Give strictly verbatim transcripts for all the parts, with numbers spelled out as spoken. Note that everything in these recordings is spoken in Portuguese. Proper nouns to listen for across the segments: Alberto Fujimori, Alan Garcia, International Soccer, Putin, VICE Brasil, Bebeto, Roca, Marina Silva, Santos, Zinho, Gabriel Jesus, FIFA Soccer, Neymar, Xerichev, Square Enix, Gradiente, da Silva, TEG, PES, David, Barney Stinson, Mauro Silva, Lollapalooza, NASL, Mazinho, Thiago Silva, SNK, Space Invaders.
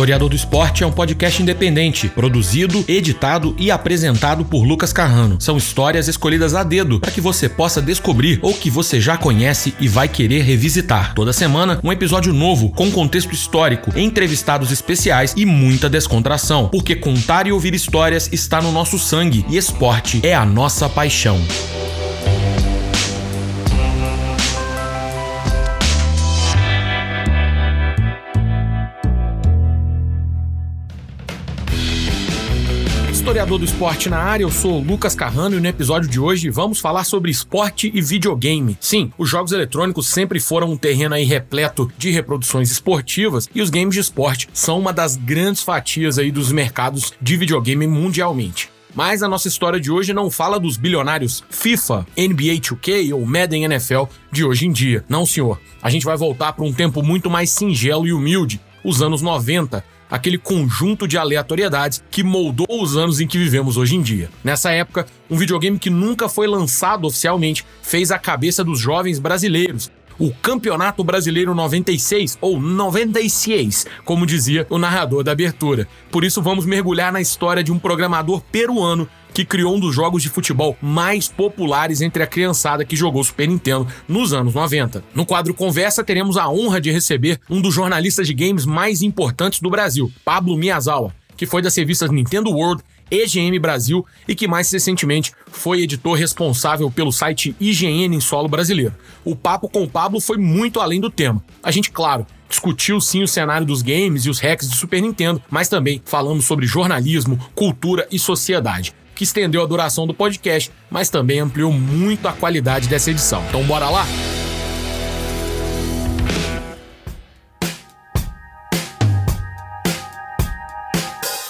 Historiador do Esporte é um podcast independente, produzido, editado e apresentado por Lucas Carrano. São histórias escolhidas a dedo para que você possa descobrir ou que você já conhece e vai querer revisitar. Toda semana, um episódio novo, com contexto histórico, entrevistados especiais e muita descontração, porque contar e ouvir histórias está no nosso sangue e esporte é a nossa paixão. Historiador do Esporte na área, eu sou o Lucas Carrano e no episódio de hoje vamos falar sobre esporte e videogame. Sim, os jogos eletrônicos sempre foram um terreno aí repleto de reproduções esportivas e os games de esporte são uma das grandes fatias aí dos mercados de videogame mundialmente. Mas a nossa história de hoje não fala dos bilionários FIFA, N B A dois K ou Madden N F L de hoje em dia. Não, senhor. A gente vai voltar para um tempo muito mais singelo e humilde, os anos noventa, aquele conjunto de aleatoriedades que moldou os anos em que vivemos hoje em dia. Nessa época, um videogame que nunca foi lançado oficialmente fez a cabeça dos jovens brasileiros. O Campeonato Brasileiro noventa e seis, ou noventa e seis, como dizia o narrador da abertura. Por isso, vamos mergulhar na história de um programador peruano que criou um dos jogos de futebol mais populares entre a criançada que jogou Super Nintendo nos anos noventa. No quadro Conversa, teremos a honra de receber um dos jornalistas de games mais importantes do Brasil, Pablo Miyazawa, que foi das revistas Nintendo World, E G M Brasil e que mais recentemente foi editor responsável pelo site I G N em solo brasileiro. O papo com o Pablo foi muito além do tema. A gente, claro, discutiu sim o cenário dos games e os hacks de Super Nintendo, mas também falamos sobre jornalismo, cultura e sociedade, que estendeu a duração do podcast, mas também ampliou muito a qualidade dessa edição. Então bora lá?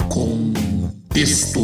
Contexto.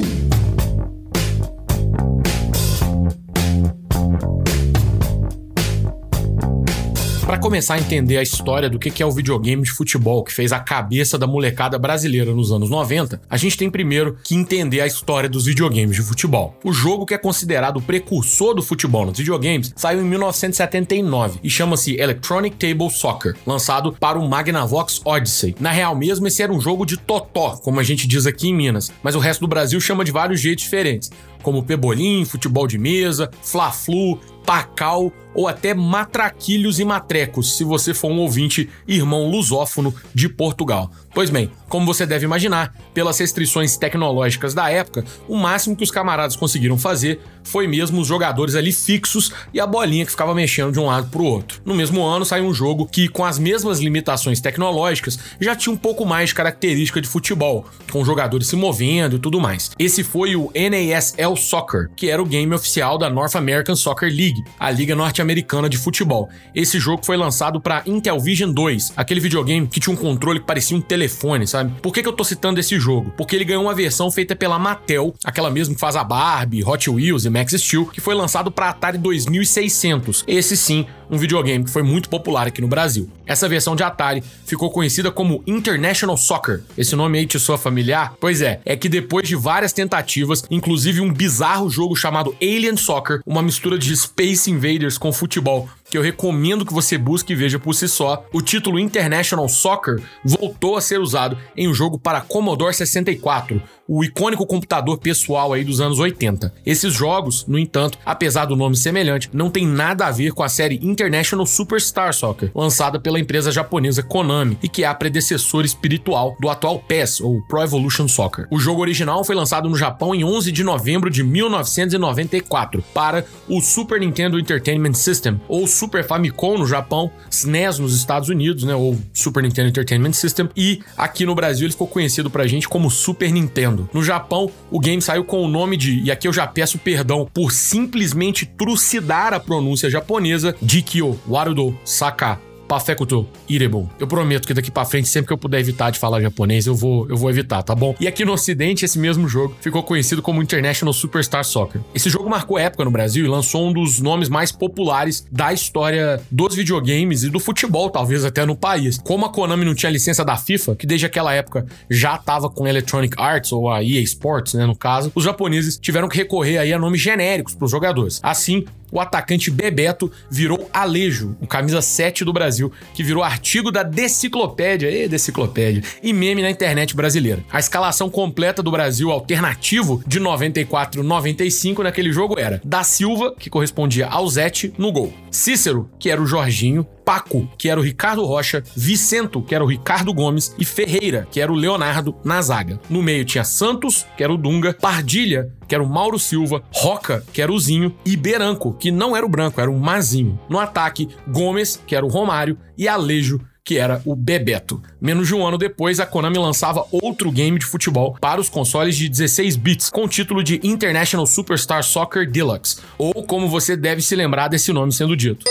Para começar a entender a história do que é o videogame de futebol que fez a cabeça da molecada brasileira nos anos noventa, a gente tem primeiro que entender a história dos videogames de futebol. O jogo que é considerado o precursor do futebol nos videogames saiu em mil novecentos e setenta e nove e chama-se Electronic Table Soccer, lançado para o Magnavox Odyssey. Na real mesmo, esse era um jogo de totó, como a gente diz aqui em Minas, mas o resto do Brasil chama de vários jeitos diferentes, como pebolim, futebol de mesa, fla-flu, tacal ou até matraquilhos e matrecos, se você for um ouvinte irmão lusófono de Portugal. Pois bem, como você deve imaginar, pelas restrições tecnológicas da época, o máximo que os camaradas conseguiram fazer foi mesmo os jogadores ali fixos e a bolinha que ficava mexendo de um lado pro outro. No mesmo ano saiu um jogo que, com as mesmas limitações tecnológicas, já tinha um pouco mais de característica de futebol, com jogadores se movendo e tudo mais. Esse foi o N A S L Soccer, que era o game oficial da North American Soccer League, a liga norte-americana de futebol. Esse jogo foi lançado para Intellivision dois, aquele videogame que tinha um controle que parecia um telefone, sabe? Por que que eu tô citando esse jogo? Porque ele ganhou uma versão feita pela Mattel, aquela mesma que faz a Barbie, Hot Wheels e Max Steel, que foi lançado para Atari dois mil e seiscentos. Esse sim, um videogame que foi muito popular aqui no Brasil. Essa versão de Atari ficou conhecida como International Soccer. Esse nome aí te soa familiar? Pois é, é que depois de várias tentativas, inclusive um bizarro jogo chamado Alien Soccer, uma mistura de Space Invaders com futebol, que eu recomendo que você busque e veja por si só, o título International Soccer voltou a ser usado em um jogo para Commodore sessenta e quatro, o icônico computador pessoal aí dos anos oitenta. Esses jogos, no entanto, apesar do nome semelhante, não tem nada a ver com a série International Superstar Soccer, lançada pela empresa japonesa Konami, e que é a predecessora espiritual do atual P E S, ou Pro Evolution Soccer. O jogo original foi lançado no Japão em onze de novembro de mil novecentos e noventa e quatro, para o Super Nintendo Entertainment System, ou Super Famicom no Japão, S N E S nos Estados Unidos, né, ou Super Nintendo Entertainment System, e aqui no Brasil ele ficou conhecido pra gente como Super Nintendo. No Japão, o game saiu com o nome de, e aqui eu já peço perdão por simplesmente trucidar a pronúncia japonesa, Jikyo Warudo Saka Pafekuto Irebon. Eu prometo que daqui pra frente, sempre que eu puder evitar de falar japonês, eu vou, eu vou evitar, tá bom? E aqui no ocidente, esse mesmo jogo ficou conhecido como International Superstar Soccer. Esse jogo marcou época no Brasil e lançou um dos nomes mais populares da história dos videogames e do futebol, talvez até no país. Como a Konami não tinha licença da FIFA, que desde aquela época já tava com Electronic Arts, ou a E A Sports, né, no caso, os japoneses tiveram que recorrer aí a nomes genéricos pros jogadores. Assim, o atacante Bebeto virou Alejo, o camisa sete do Brasil, que virou artigo da deciclopédia, e deciclopédia, e meme na internet brasileira. A escalação completa do Brasil alternativo de noventa e quatro, noventa e cinco naquele jogo era Da Silva, que correspondia ao Zete, no gol. Cícero, que era o Jorginho, Paco, que era o Ricardo Rocha, Vicento, que era o Ricardo Gomes, e Ferreira, que era o Leonardo, na zaga. No meio tinha Santos, que era o Dunga, Pardilha, que era o Mauro Silva, Roca, que era o Zinho, e Beranco, que não era o Branco, era o Mazinho. No ataque, Gomes, que era o Romário, e Alejo, que era o Bebeto. Menos de um ano depois, a Konami lançava outro game de futebol para os consoles de dezesseis bits, com o título de International Superstar Soccer Deluxe, ou como você deve se lembrar desse nome sendo dito.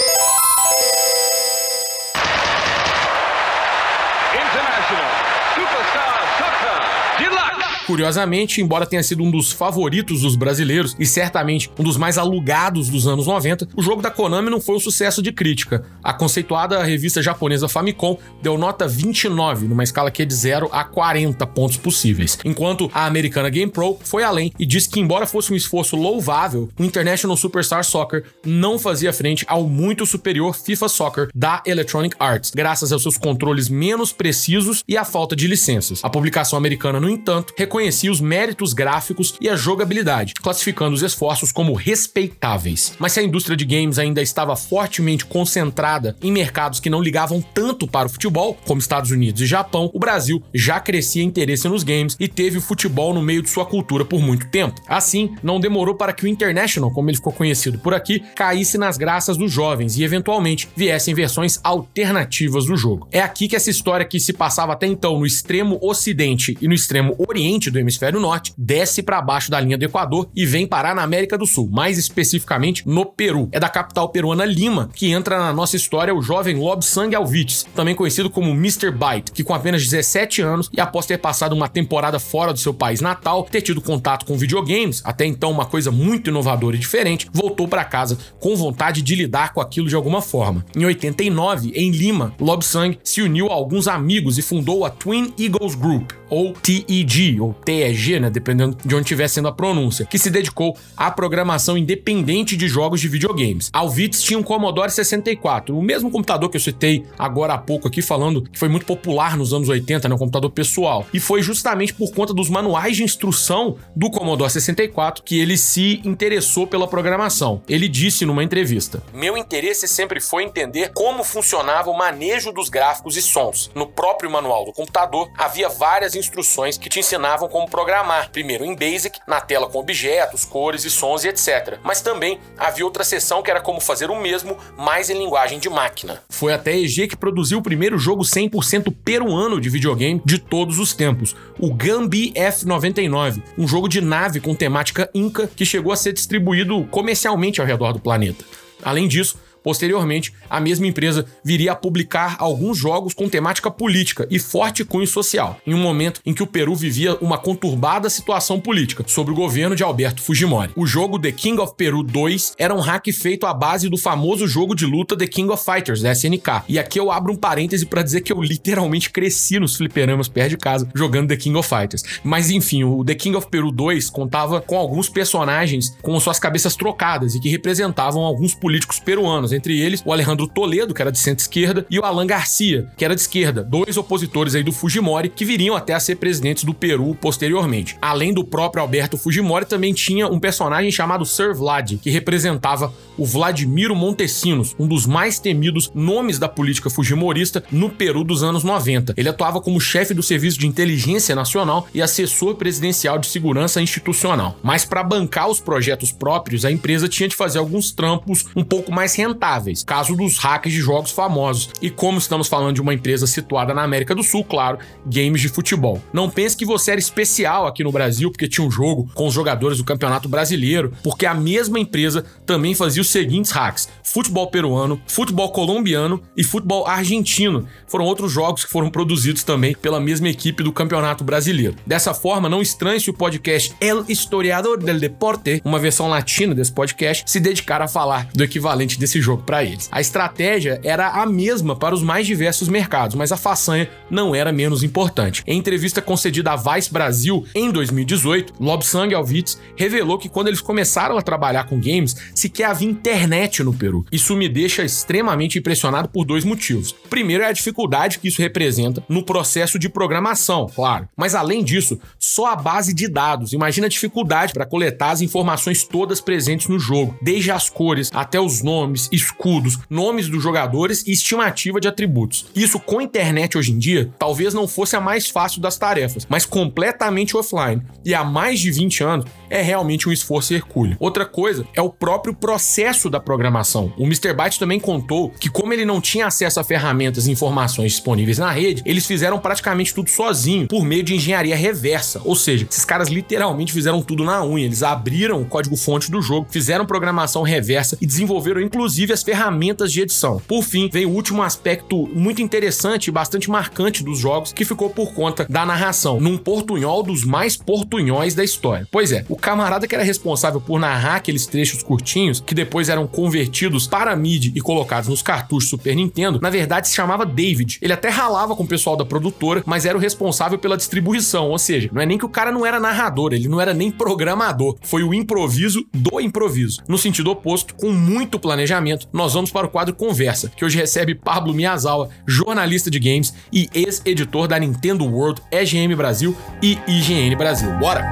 Curiosamente, embora tenha sido um dos favoritos dos brasileiros e certamente um dos mais alugados dos anos noventa, o jogo da Konami não foi um sucesso de crítica. A conceituada revista japonesa Famicom deu nota vinte e nove, numa escala que é de zero a quarenta pontos possíveis, enquanto a americana Game Pro foi além e disse que, embora fosse um esforço louvável, o International Superstar Soccer não fazia frente ao muito superior FIFA Soccer da Electronic Arts, graças aos seus controles menos precisos e à falta de licenças. A publicação americana, no entanto, conhecia os méritos gráficos e a jogabilidade, classificando os esforços como respeitáveis. Mas se a indústria de games ainda estava fortemente concentrada em mercados que não ligavam tanto para o futebol, como Estados Unidos e Japão, o Brasil já crescia interesse nos games e teve o futebol no meio de sua cultura por muito tempo. Assim, não demorou para que o International, como ele ficou conhecido por aqui, caísse nas graças dos jovens e, eventualmente, viessem versões alternativas do jogo. É aqui que essa história, que se passava até então no extremo ocidente e no extremo oriente do hemisfério norte, desce para baixo da linha do Equador e vem parar na América do Sul, mais especificamente no Peru. É da capital peruana Lima que entra na nossa história o jovem Lobsang Alvitz, também conhecido como mister Byte, que com apenas dezessete anos e após ter passado uma temporada fora do seu país natal, ter tido contato com videogames, até então uma coisa muito inovadora e diferente, voltou para casa com vontade de lidar com aquilo de alguma forma. Em oitenta e nove, em Lima, Lobsang se uniu a alguns amigos e fundou a Twin Eagles Group, ou T E G, ou T E G, né, dependendo de onde estiver sendo a pronúncia, que se dedicou à programação independente de jogos de videogames. Alvitz tinha um Commodore sessenta e quatro, o mesmo computador que eu citei agora há pouco aqui, falando que foi muito popular nos anos oitenta, né, um computador pessoal, e foi justamente por conta dos manuais de instrução do Commodore sessenta e quatro que ele se interessou pela programação. Ele disse numa entrevista: "Meu interesse sempre foi entender como funcionava o manejo dos gráficos e sons. No próprio manual do computador havia várias instruções que te ensinavam como programar, primeiro em Basic, na tela com objetos, cores e sons e etcétera. Mas também havia outra seção que era como fazer o mesmo, mas em linguagem de máquina." Foi até a E G que produziu o primeiro jogo cem por cento peruano de videogame de todos os tempos, o Gambi F noventa e nove, um jogo de nave com temática inca que chegou a ser distribuído comercialmente ao redor do planeta. Além disso, posteriormente, a mesma empresa viria a publicar alguns jogos com temática política e forte cunho social, em um momento em que o Peru vivia uma conturbada situação política, sob o governo de Alberto Fujimori. O jogo The King of Peru dois era um hack feito à base do famoso jogo de luta The King of Fighters, da S N K. E aqui eu abro um parêntese para dizer que eu literalmente cresci nos fliperamas perto de casa jogando The King of Fighters. Mas enfim, o The King of Peru dois contava com alguns personagens com suas cabeças trocadas e que representavam alguns políticos peruanos, entre eles o Alejandro Toledo, que era de centro-esquerda, e o Alan Garcia, que era de esquerda, dois opositores aí do Fujimori, que viriam até a ser presidentes do Peru posteriormente. Além do próprio Alberto Fujimori, também tinha um personagem chamado Sir Vlad, que representava o Vladimiro Montesinos, um dos mais temidos nomes da política fujimorista no Peru dos anos noventa. Ele atuava como chefe do Serviço de Inteligência Nacional e assessor presidencial de segurança institucional. Mas para bancar os projetos próprios, a empresa tinha de fazer alguns trampos um pouco mais rentáveis, caso dos hacks de jogos famosos. E como estamos falando de uma empresa situada na América do Sul, claro, games de futebol. Não pense que você era especial aqui no Brasil porque tinha um jogo com os jogadores do Campeonato Brasileiro, porque a mesma empresa também fazia os seguintes hacks: futebol peruano, futebol colombiano e futebol argentino. Foram outros jogos que foram produzidos também pela mesma equipe do Campeonato Brasileiro. Dessa forma, não estranhe se o podcast El Historiador del Deporte, uma versão latina desse podcast, se dedicar a falar do equivalente desse jogo jogo para eles. A estratégia era a mesma para os mais diversos mercados, mas a façanha não era menos importante. Em entrevista concedida à Vice Brasil em dois mil e dezoito, Lobsang Alvitz revelou que quando eles começaram a trabalhar com games, sequer havia internet no Peru. Isso me deixa extremamente impressionado por dois motivos. Primeiro é a dificuldade que isso representa no processo de programação, claro. Mas além disso, só a base de dados. Imagina a dificuldade para coletar as informações todas presentes no jogo, desde as cores até os nomes, escudos, nomes dos jogadores e estimativa de atributos. Isso com a internet hoje em dia, talvez não fosse a mais fácil das tarefas, mas completamente offline. E há mais de vinte anos, é realmente um esforço hercúleo. Outra coisa é o próprio processo da programação. O mister Byte também contou que, como ele não tinha acesso a ferramentas e informações disponíveis na rede, eles fizeram praticamente tudo sozinho, por meio de engenharia reversa. Ou seja, esses caras literalmente fizeram tudo na unha. Eles abriram o código-fonte do jogo, fizeram programação reversa e desenvolveram inclusive as ferramentas de edição. Por fim, veio o último aspecto muito interessante e bastante marcante dos jogos, que ficou por conta da narração, num portunhol dos mais portunhóis da história. Pois é, o camarada que era responsável por narrar aqueles trechos curtinhos, que depois eram convertidos para M I D I e colocados nos cartuchos Super Nintendo, na verdade se chamava David. Ele até ralava com o pessoal da produtora, mas era o responsável pela distribuição, ou seja, não é nem que o cara não era narrador, ele não era nem programador, foi o improviso do improviso. No sentido oposto, com muito planejamento, nós vamos para o quadro Conversa, que hoje recebe Pablo Miyazawa, jornalista de games e ex-editor da Nintendo World, E G M Brasil e I G N Brasil. Bora!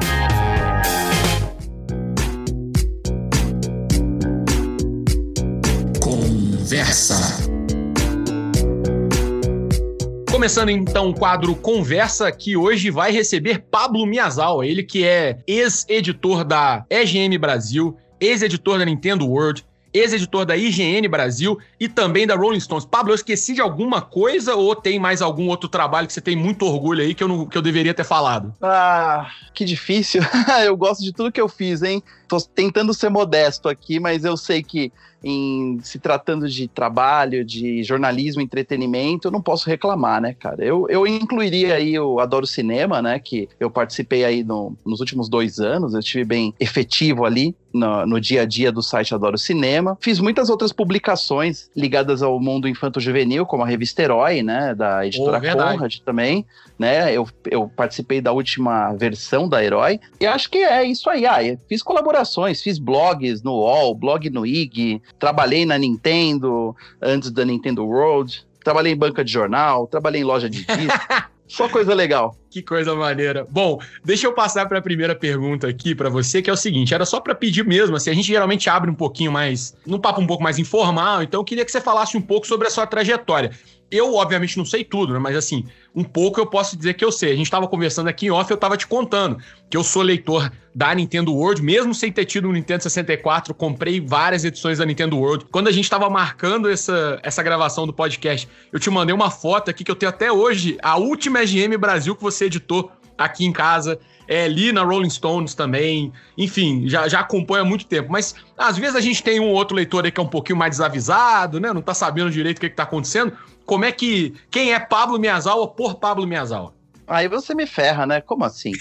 Conversa. Começando então o quadro Conversa, que hoje vai receber Pablo Miyazawa, ele que é ex-editor da E G M Brasil, ex-editor da Nintendo World, ex-editor da I G N Brasil e também da Rolling Stones. Pablo, eu esqueci de alguma coisa ou tem mais algum outro trabalho que você tem muito orgulho aí que eu, não, que eu deveria ter falado? Ah, que difícil. Eu gosto de tudo que eu fiz, hein? Tô tentando ser modesto aqui, mas eu sei que em se tratando de trabalho, de jornalismo, entretenimento, eu não posso reclamar, né, cara? Eu, eu incluiria aí o Adoro Cinema, né, que eu participei aí no, nos últimos dois anos, eu estive bem efetivo ali no, no dia a dia do site Adoro Cinema. Fiz muitas outras publicações ligadas ao mundo infanto-juvenil, como a revista Herói, né, da editora oh, Conrad também, né, eu, eu participei da última versão da Herói, e acho que é isso aí, ah, fiz colaborações, fiz blogs no U O L, blog no I G, trabalhei na Nintendo, antes da Nintendo World, trabalhei em banca de jornal, trabalhei em loja de disco, só coisa legal. Que coisa maneira. Bom, deixa eu passar para a primeira pergunta aqui para você, que é o seguinte, era só para pedir mesmo, assim, a gente geralmente abre um pouquinho mais, num papo um pouco mais informal, então eu queria que você falasse um pouco sobre a sua trajetória. Eu, obviamente, não sei tudo, né? Mas, assim, um pouco eu posso dizer que eu sei. A gente estava conversando aqui em off, eu estava te contando que eu sou leitor da Nintendo World, mesmo sem ter tido um Nintendo sessenta e quatro, comprei várias edições da Nintendo World. Quando a gente estava marcando essa, essa gravação do podcast, eu te mandei uma foto aqui que eu tenho até hoje, a última E G M Brasil que você editou aqui em casa. É, li na Rolling Stones também, enfim, já, já acompanho há muito tempo, mas às vezes a gente tem um outro leitor aí que é um pouquinho mais desavisado, né, não tá sabendo direito o que que tá acontecendo. Como é que, quem é Pablo Miyazawa por Pablo Miyazawa? Aí você me ferra, né? Como assim?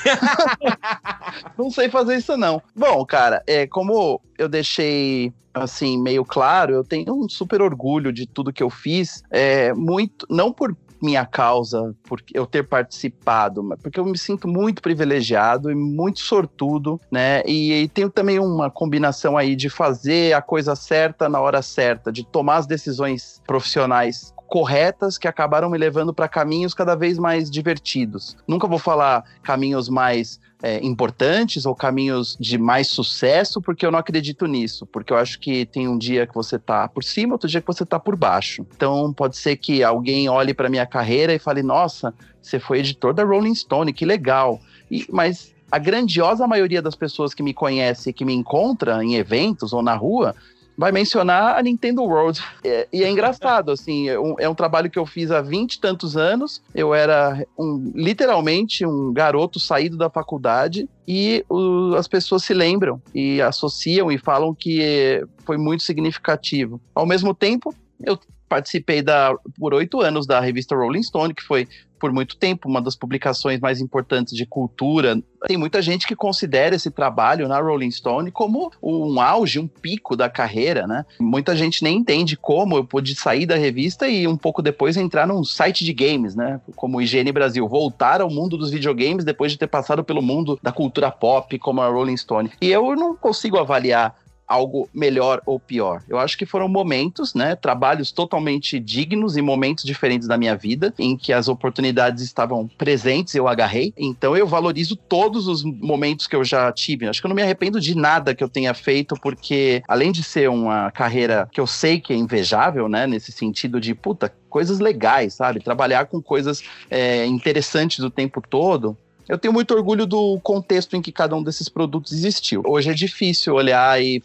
Não sei fazer isso, não. Bom, cara, é, como eu deixei, assim, meio claro, eu tenho um super orgulho de tudo que eu fiz, é, muito, não por minha causa, por eu ter participado, porque eu me sinto muito privilegiado e muito sortudo, né, e, e tenho também uma combinação aí de fazer a coisa certa na hora certa, de tomar as decisões profissionais corretas que acabaram me levando para caminhos cada vez mais divertidos. Nunca vou falar caminhos mais é, importantes ou caminhos de mais sucesso, porque eu não acredito nisso, porque eu acho que tem um dia que você tá por cima, outro dia que você tá por baixo. Então pode ser que alguém olhe para minha carreira e fale, nossa, você foi editor da Rolling Stone, que legal. E, mas a grandiosa maioria das pessoas que me conhece e que me encontra em eventos ou na rua vai mencionar a Nintendo World. É, e é engraçado, assim, é um, é um trabalho que eu fiz há vinte e tantos anos, eu era um, literalmente um garoto saído da faculdade, e o, as pessoas se lembram, e associam, e falam que foi muito significativo. Ao mesmo tempo, eu participei da, por oito anos da revista Rolling Stone, que foi por muito tempo uma das publicações mais importantes de cultura. Tem muita gente que considera esse trabalho na Rolling Stone como um auge, um pico da carreira, né? Muita gente nem entende como eu pude sair da revista e um pouco depois entrar num site de games, né? Como o I G N Brasil, voltar ao mundo dos videogames depois de ter passado pelo mundo da cultura pop, como a Rolling Stone. E eu não consigo avaliar algo melhor ou pior. Eu acho que foram momentos, né, trabalhos totalmente dignos em momentos diferentes da minha vida, em que as oportunidades estavam presentes, eu agarrei. Então eu valorizo todos os momentos que eu já tive. Acho que eu não me arrependo de nada que eu tenha feito, porque além de ser uma carreira que eu sei que é invejável, né, nesse sentido de, puta, coisas legais, sabe? Trabalhar com coisas é, interessantes o tempo todo. Eu tenho muito orgulho do contexto em que cada um desses produtos existiu. Hoje é difícil olhar e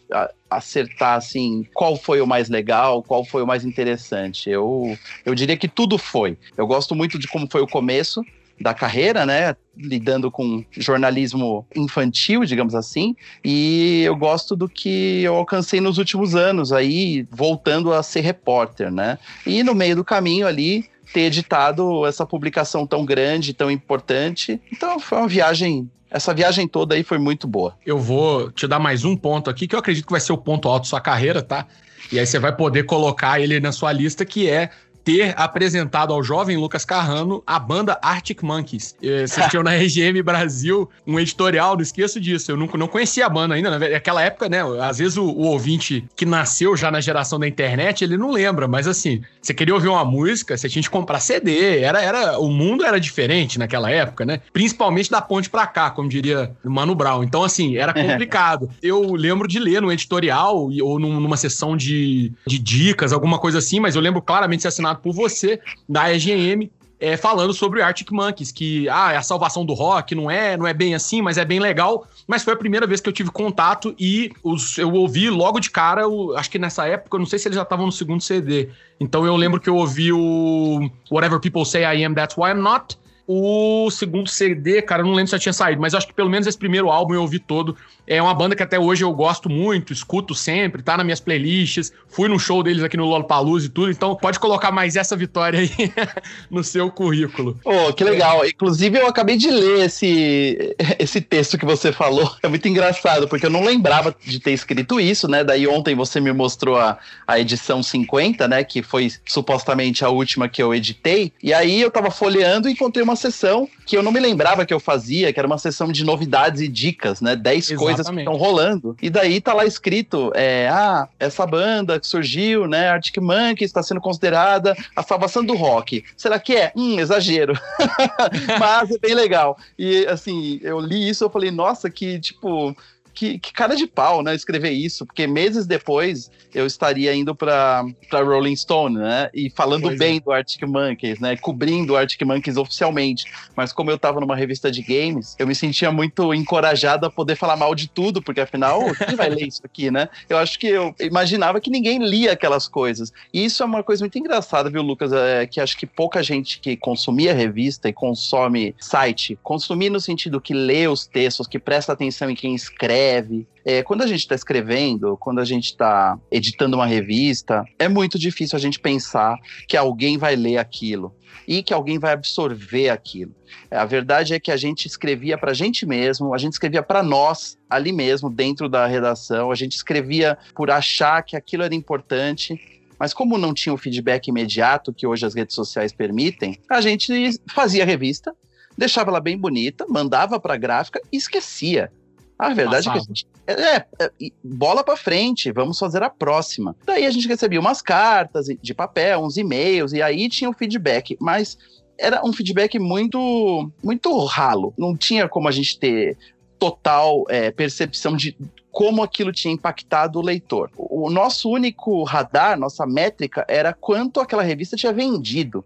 acertar, assim, qual foi o mais legal, qual foi o mais interessante. Eu, eu diria que tudo foi. Eu gosto muito de como foi o começo da carreira, né? Lidando com jornalismo infantil, digamos assim, e eu gosto do que eu alcancei nos últimos anos, aí, voltando a ser repórter, né? E no meio do caminho ali, ter editado essa publicação tão grande, tão importante. Então foi uma viagem, essa viagem toda aí foi muito boa. Eu vou te dar mais um ponto aqui, que eu acredito que vai ser o ponto alto da sua carreira, tá? E aí você vai poder colocar ele na sua lista, que é ter apresentado ao jovem Lucas Carrano a banda Arctic Monkeys. Você tinha na E G M Brasil um editorial, não esqueço disso, eu não, não conhecia a banda ainda, naquela época, né, às vezes o, o ouvinte que nasceu já na geração da internet, ele não lembra, mas assim, você queria ouvir uma música, você tinha que comprar C D, era, era, o mundo era diferente naquela época, né, principalmente da ponte pra cá, como diria Mano Brown, então assim, era complicado. Eu lembro de ler num editorial, ou numa sessão de, de dicas, alguma coisa assim, mas eu lembro claramente de ser assinado por você, da E G M, é, falando sobre o Arctic Monkeys, que ah, é a salvação do rock, não é, não é bem assim, mas é bem legal, mas foi a primeira vez que eu tive contato e os, eu ouvi logo de cara, o, acho que nessa época, eu não sei se eles já estavam no segundo C D, então eu lembro que eu ouvi o Whatever People Say I Am, That's Why I'm Not, o segundo C D, cara, eu não lembro se já tinha saído, mas acho que pelo menos esse primeiro álbum eu ouvi todo. É uma banda que até hoje eu gosto muito, escuto sempre, tá nas minhas playlists, fui num show deles aqui no Lollapalooza e tudo, então pode colocar mais essa vitória aí no seu currículo. Pô, oh, que legal. É. Inclusive eu acabei de ler esse, esse texto que você falou, é muito engraçado, porque eu não lembrava de ter escrito isso, né, daí ontem você me mostrou a, a edição cinquenta, né, que foi supostamente a última que eu editei, e aí eu tava folheando e encontrei uma sessão que eu não me lembrava que eu fazia, que era uma sessão de novidades e dicas, né, dez coisas que estão rolando. E daí tá lá escrito, é, ah, essa banda que surgiu, né, Arctic Monkeys, está sendo considerada a salvação do rock. Será que é? Hum, exagero. Mas é bem legal. E, assim, eu li isso, eu falei, nossa, que, tipo... Que, que cara de pau, né, escrever isso, porque meses depois eu estaria indo pra, pra Rolling Stone, né, e falando pois bem é. do Arctic Monkeys, né, cobrindo o Arctic Monkeys oficialmente, mas como eu tava numa revista de games, eu me sentia muito encorajado a poder falar mal de tudo, porque afinal, quem vai ler isso aqui, né? Eu acho que eu imaginava que ninguém lia aquelas coisas, e isso é uma coisa muito engraçada, viu, Lucas, é, que acho que pouca gente que consumia revista e consome site, consumir no sentido que lê os textos, que presta atenção em quem escreve. É, quando a gente está escrevendo, quando a gente está editando uma revista, é muito difícil a gente pensar que alguém vai ler aquilo e que alguém vai absorver aquilo. A verdade é que a gente escrevia para a gente mesmo, a gente escrevia para nós ali mesmo, dentro da redação, a gente escrevia por achar que aquilo era importante. Mas como não tinha o feedback imediato que hoje as redes sociais permitem, a gente fazia a revista, deixava ela bem bonita, mandava para a gráfica e esquecia. A verdade Passava. é que a gente... É, é, bola pra frente, vamos fazer a próxima. Daí a gente recebia umas cartas de papel, uns e-mails, e aí tinha o feedback, mas era um feedback muito, muito ralo. Não tinha como a gente ter total é, percepção de como aquilo tinha impactado o leitor. O nosso único radar, nossa métrica, era quanto aquela revista tinha vendido.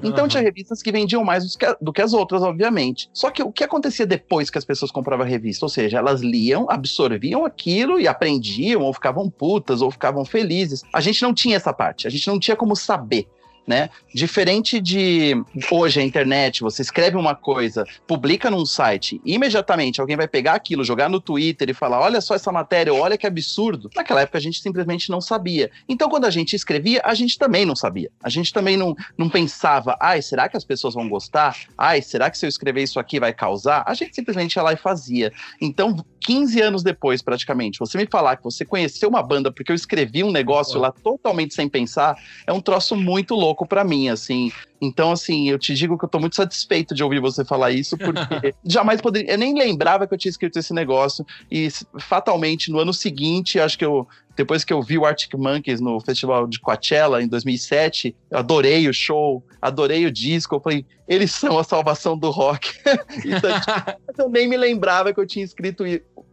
Então, uhum. tinha revistas que vendiam mais do que as outras, obviamente. Só que o que acontecia depois que as pessoas compravam a revista? Ou seja, elas liam, absorviam aquilo e aprendiam, ou ficavam putas, ou ficavam felizes. A gente não tinha essa parte, a gente não tinha como saber. né? Diferente de hoje a internet, você escreve uma coisa, publica num site, imediatamente alguém vai pegar aquilo, jogar no Twitter e falar, olha só essa matéria, olha que absurdo. Naquela época a gente simplesmente não sabia. Então quando a gente escrevia, a gente também não sabia. A gente também não, não pensava, ai, será que as pessoas vão gostar? Ai, será que se eu escrever isso aqui vai causar? A gente simplesmente ia lá e fazia. Então, quinze anos depois, praticamente, você me falar que você conheceu uma banda porque eu escrevi um negócio lá totalmente sem pensar, é um troço muito louco pra mim, assim. Então, assim, eu te digo que eu tô muito satisfeito de ouvir você falar isso, porque jamais poderia... Eu nem lembrava que eu tinha escrito esse negócio e, fatalmente, no ano seguinte, acho que eu... Depois que eu vi o Arctic Monkeys no Festival de Coachella, em dois mil e sete, eu adorei o show, adorei o disco, eu falei, eles são a salvação do rock. Então, eu nem me lembrava que eu tinha escrito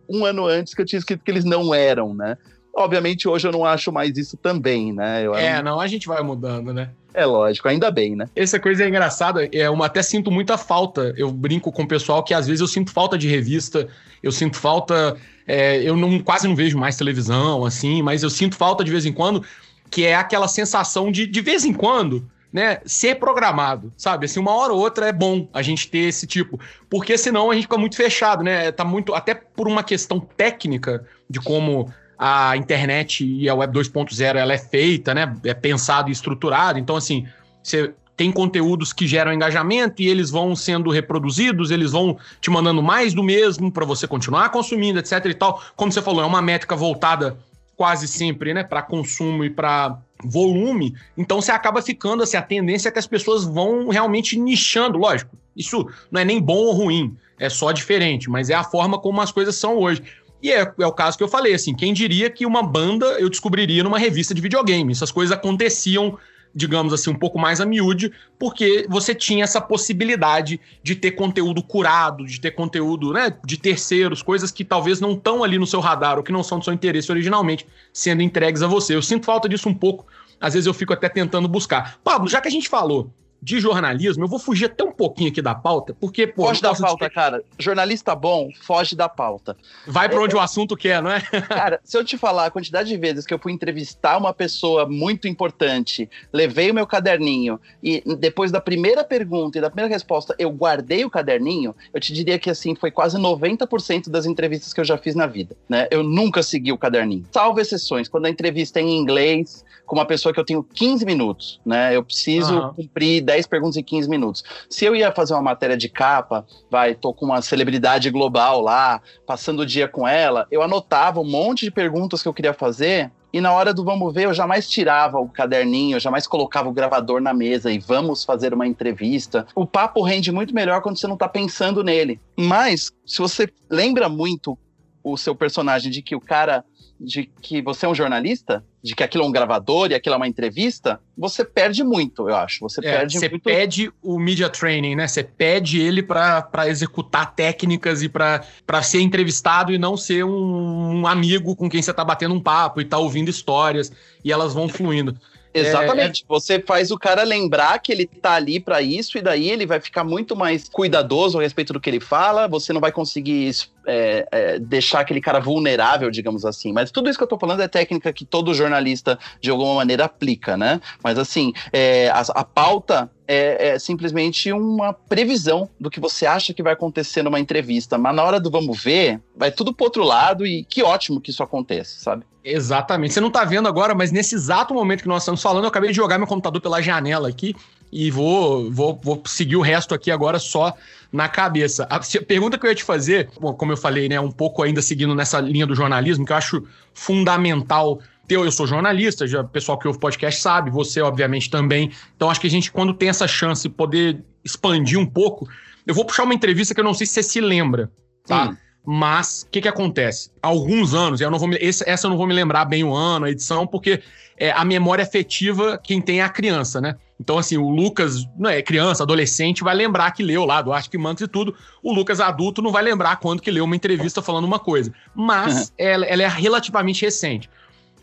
um ano antes que eu tinha escrito que eles não eram, né? Obviamente, hoje eu não acho mais isso também, né? Eu é, não, a gente vai mudando, né? É lógico, ainda bem, né? Essa coisa é engraçada, eu até sinto muita falta. Eu brinco com o pessoal que às vezes eu sinto falta de revista, eu sinto falta... É, eu não, quase não vejo mais televisão, assim, mas eu sinto falta de vez em quando, que é aquela sensação de, de vez em quando, né, ser programado, sabe? Assim, uma hora ou outra é bom a gente ter esse tipo, porque senão a gente fica muito fechado, né? Tá muito, até por uma questão técnica de como... a internet e a Web dois ponto zero ela é feita, né? É pensado e estruturado. Então, assim, você tem conteúdos que geram engajamento e eles vão sendo reproduzidos, eles vão te mandando mais do mesmo para você continuar consumindo, etcétera e tal. Como você falou, é uma métrica voltada quase sempre, né, para consumo e para volume. Então, você acaba ficando, assim, a tendência é que as pessoas vão realmente nichando, lógico. Isso não é nem bom ou ruim, é só diferente, mas é a forma como as coisas são hoje. E é, é o caso que eu falei, assim, quem diria que uma banda eu descobriria numa revista de videogame? Essas coisas aconteciam, digamos assim, um pouco mais a miúde, porque você tinha essa possibilidade de ter conteúdo curado, de ter conteúdo, né, de terceiros, coisas que talvez não estão ali no seu radar ou que não são do seu interesse originalmente, sendo entregues a você. Eu sinto falta disso um pouco, às vezes eu fico até tentando buscar. Pablo, já que a gente falou de jornalismo, eu vou fugir até um pouquinho aqui da pauta, porque... Pô, foge da pauta, de... cara. Jornalista bom, foge da pauta. Vai pra onde eu... o assunto quer, não é? Cara, se eu te falar a quantidade de vezes que eu fui entrevistar uma pessoa muito importante, levei o meu caderninho e depois da primeira pergunta e da primeira resposta eu guardei o caderninho, eu te diria que, assim, foi quase noventa por cento das entrevistas que eu já fiz na vida, né? Eu nunca segui o caderninho. Salvo exceções, quando a entrevista é em inglês, com uma pessoa que eu tenho quinze minutos, né? Eu preciso uhum. cumprir dez perguntas em quinze minutos. Se eu ia fazer uma matéria de capa, vai, tô com uma celebridade global lá, passando o dia com ela, eu anotava um monte de perguntas que eu queria fazer e na hora do vamos ver eu jamais tirava o caderninho, eu jamais colocava o gravador na mesa e vamos fazer uma entrevista. O papo rende muito melhor quando você não tá pensando nele. Mas, se você lembra muito o seu personagem de que o cara... de que você é um jornalista, de que aquilo é um gravador e aquilo é uma entrevista, você perde muito, eu acho. Você é, perde você muito... pede o media training, né? Você pede ele para executar técnicas e para ser entrevistado e não ser um, um amigo com quem você tá batendo um papo e tá ouvindo histórias e elas vão fluindo. Exatamente, é, é... você faz o cara lembrar que ele tá ali pra isso e daí ele vai ficar muito mais cuidadoso a respeito do que ele fala, você não vai conseguir é, é, deixar aquele cara vulnerável, digamos assim, mas tudo isso que eu tô falando é técnica que todo jornalista de alguma maneira aplica, né, mas assim, é, a, a pauta é, é simplesmente uma previsão do que você acha que vai acontecer numa entrevista, mas na hora do vamos ver, vai tudo pro outro lado e que ótimo que isso acontece, sabe? Exatamente, você não tá vendo agora, mas nesse exato momento que nós estamos falando, eu acabei de jogar meu computador pela janela aqui e vou, vou, vou seguir o resto aqui agora só na cabeça. A pergunta que eu ia te fazer, como eu falei, né, um pouco ainda seguindo nessa linha do jornalismo, que eu acho fundamental. Eu sou jornalista, já, o pessoal que ouve podcast sabe, você obviamente também, então acho que a gente, quando tem essa chance de poder expandir um pouco, eu vou puxar uma entrevista que eu não sei se você se lembra, tá? Sim. Mas, o que que acontece? Há alguns anos, eu não vou me, esse, essa eu não vou me lembrar bem o ano, a edição, porque é, a memória afetiva quem tem é a criança, né? Então, assim, o Lucas, não é criança, adolescente, vai lembrar que leu lá do Arctic Monkeys e tudo. O Lucas adulto não vai lembrar quando que leu uma entrevista falando uma coisa. Mas, uhum. ela, ela é relativamente recente.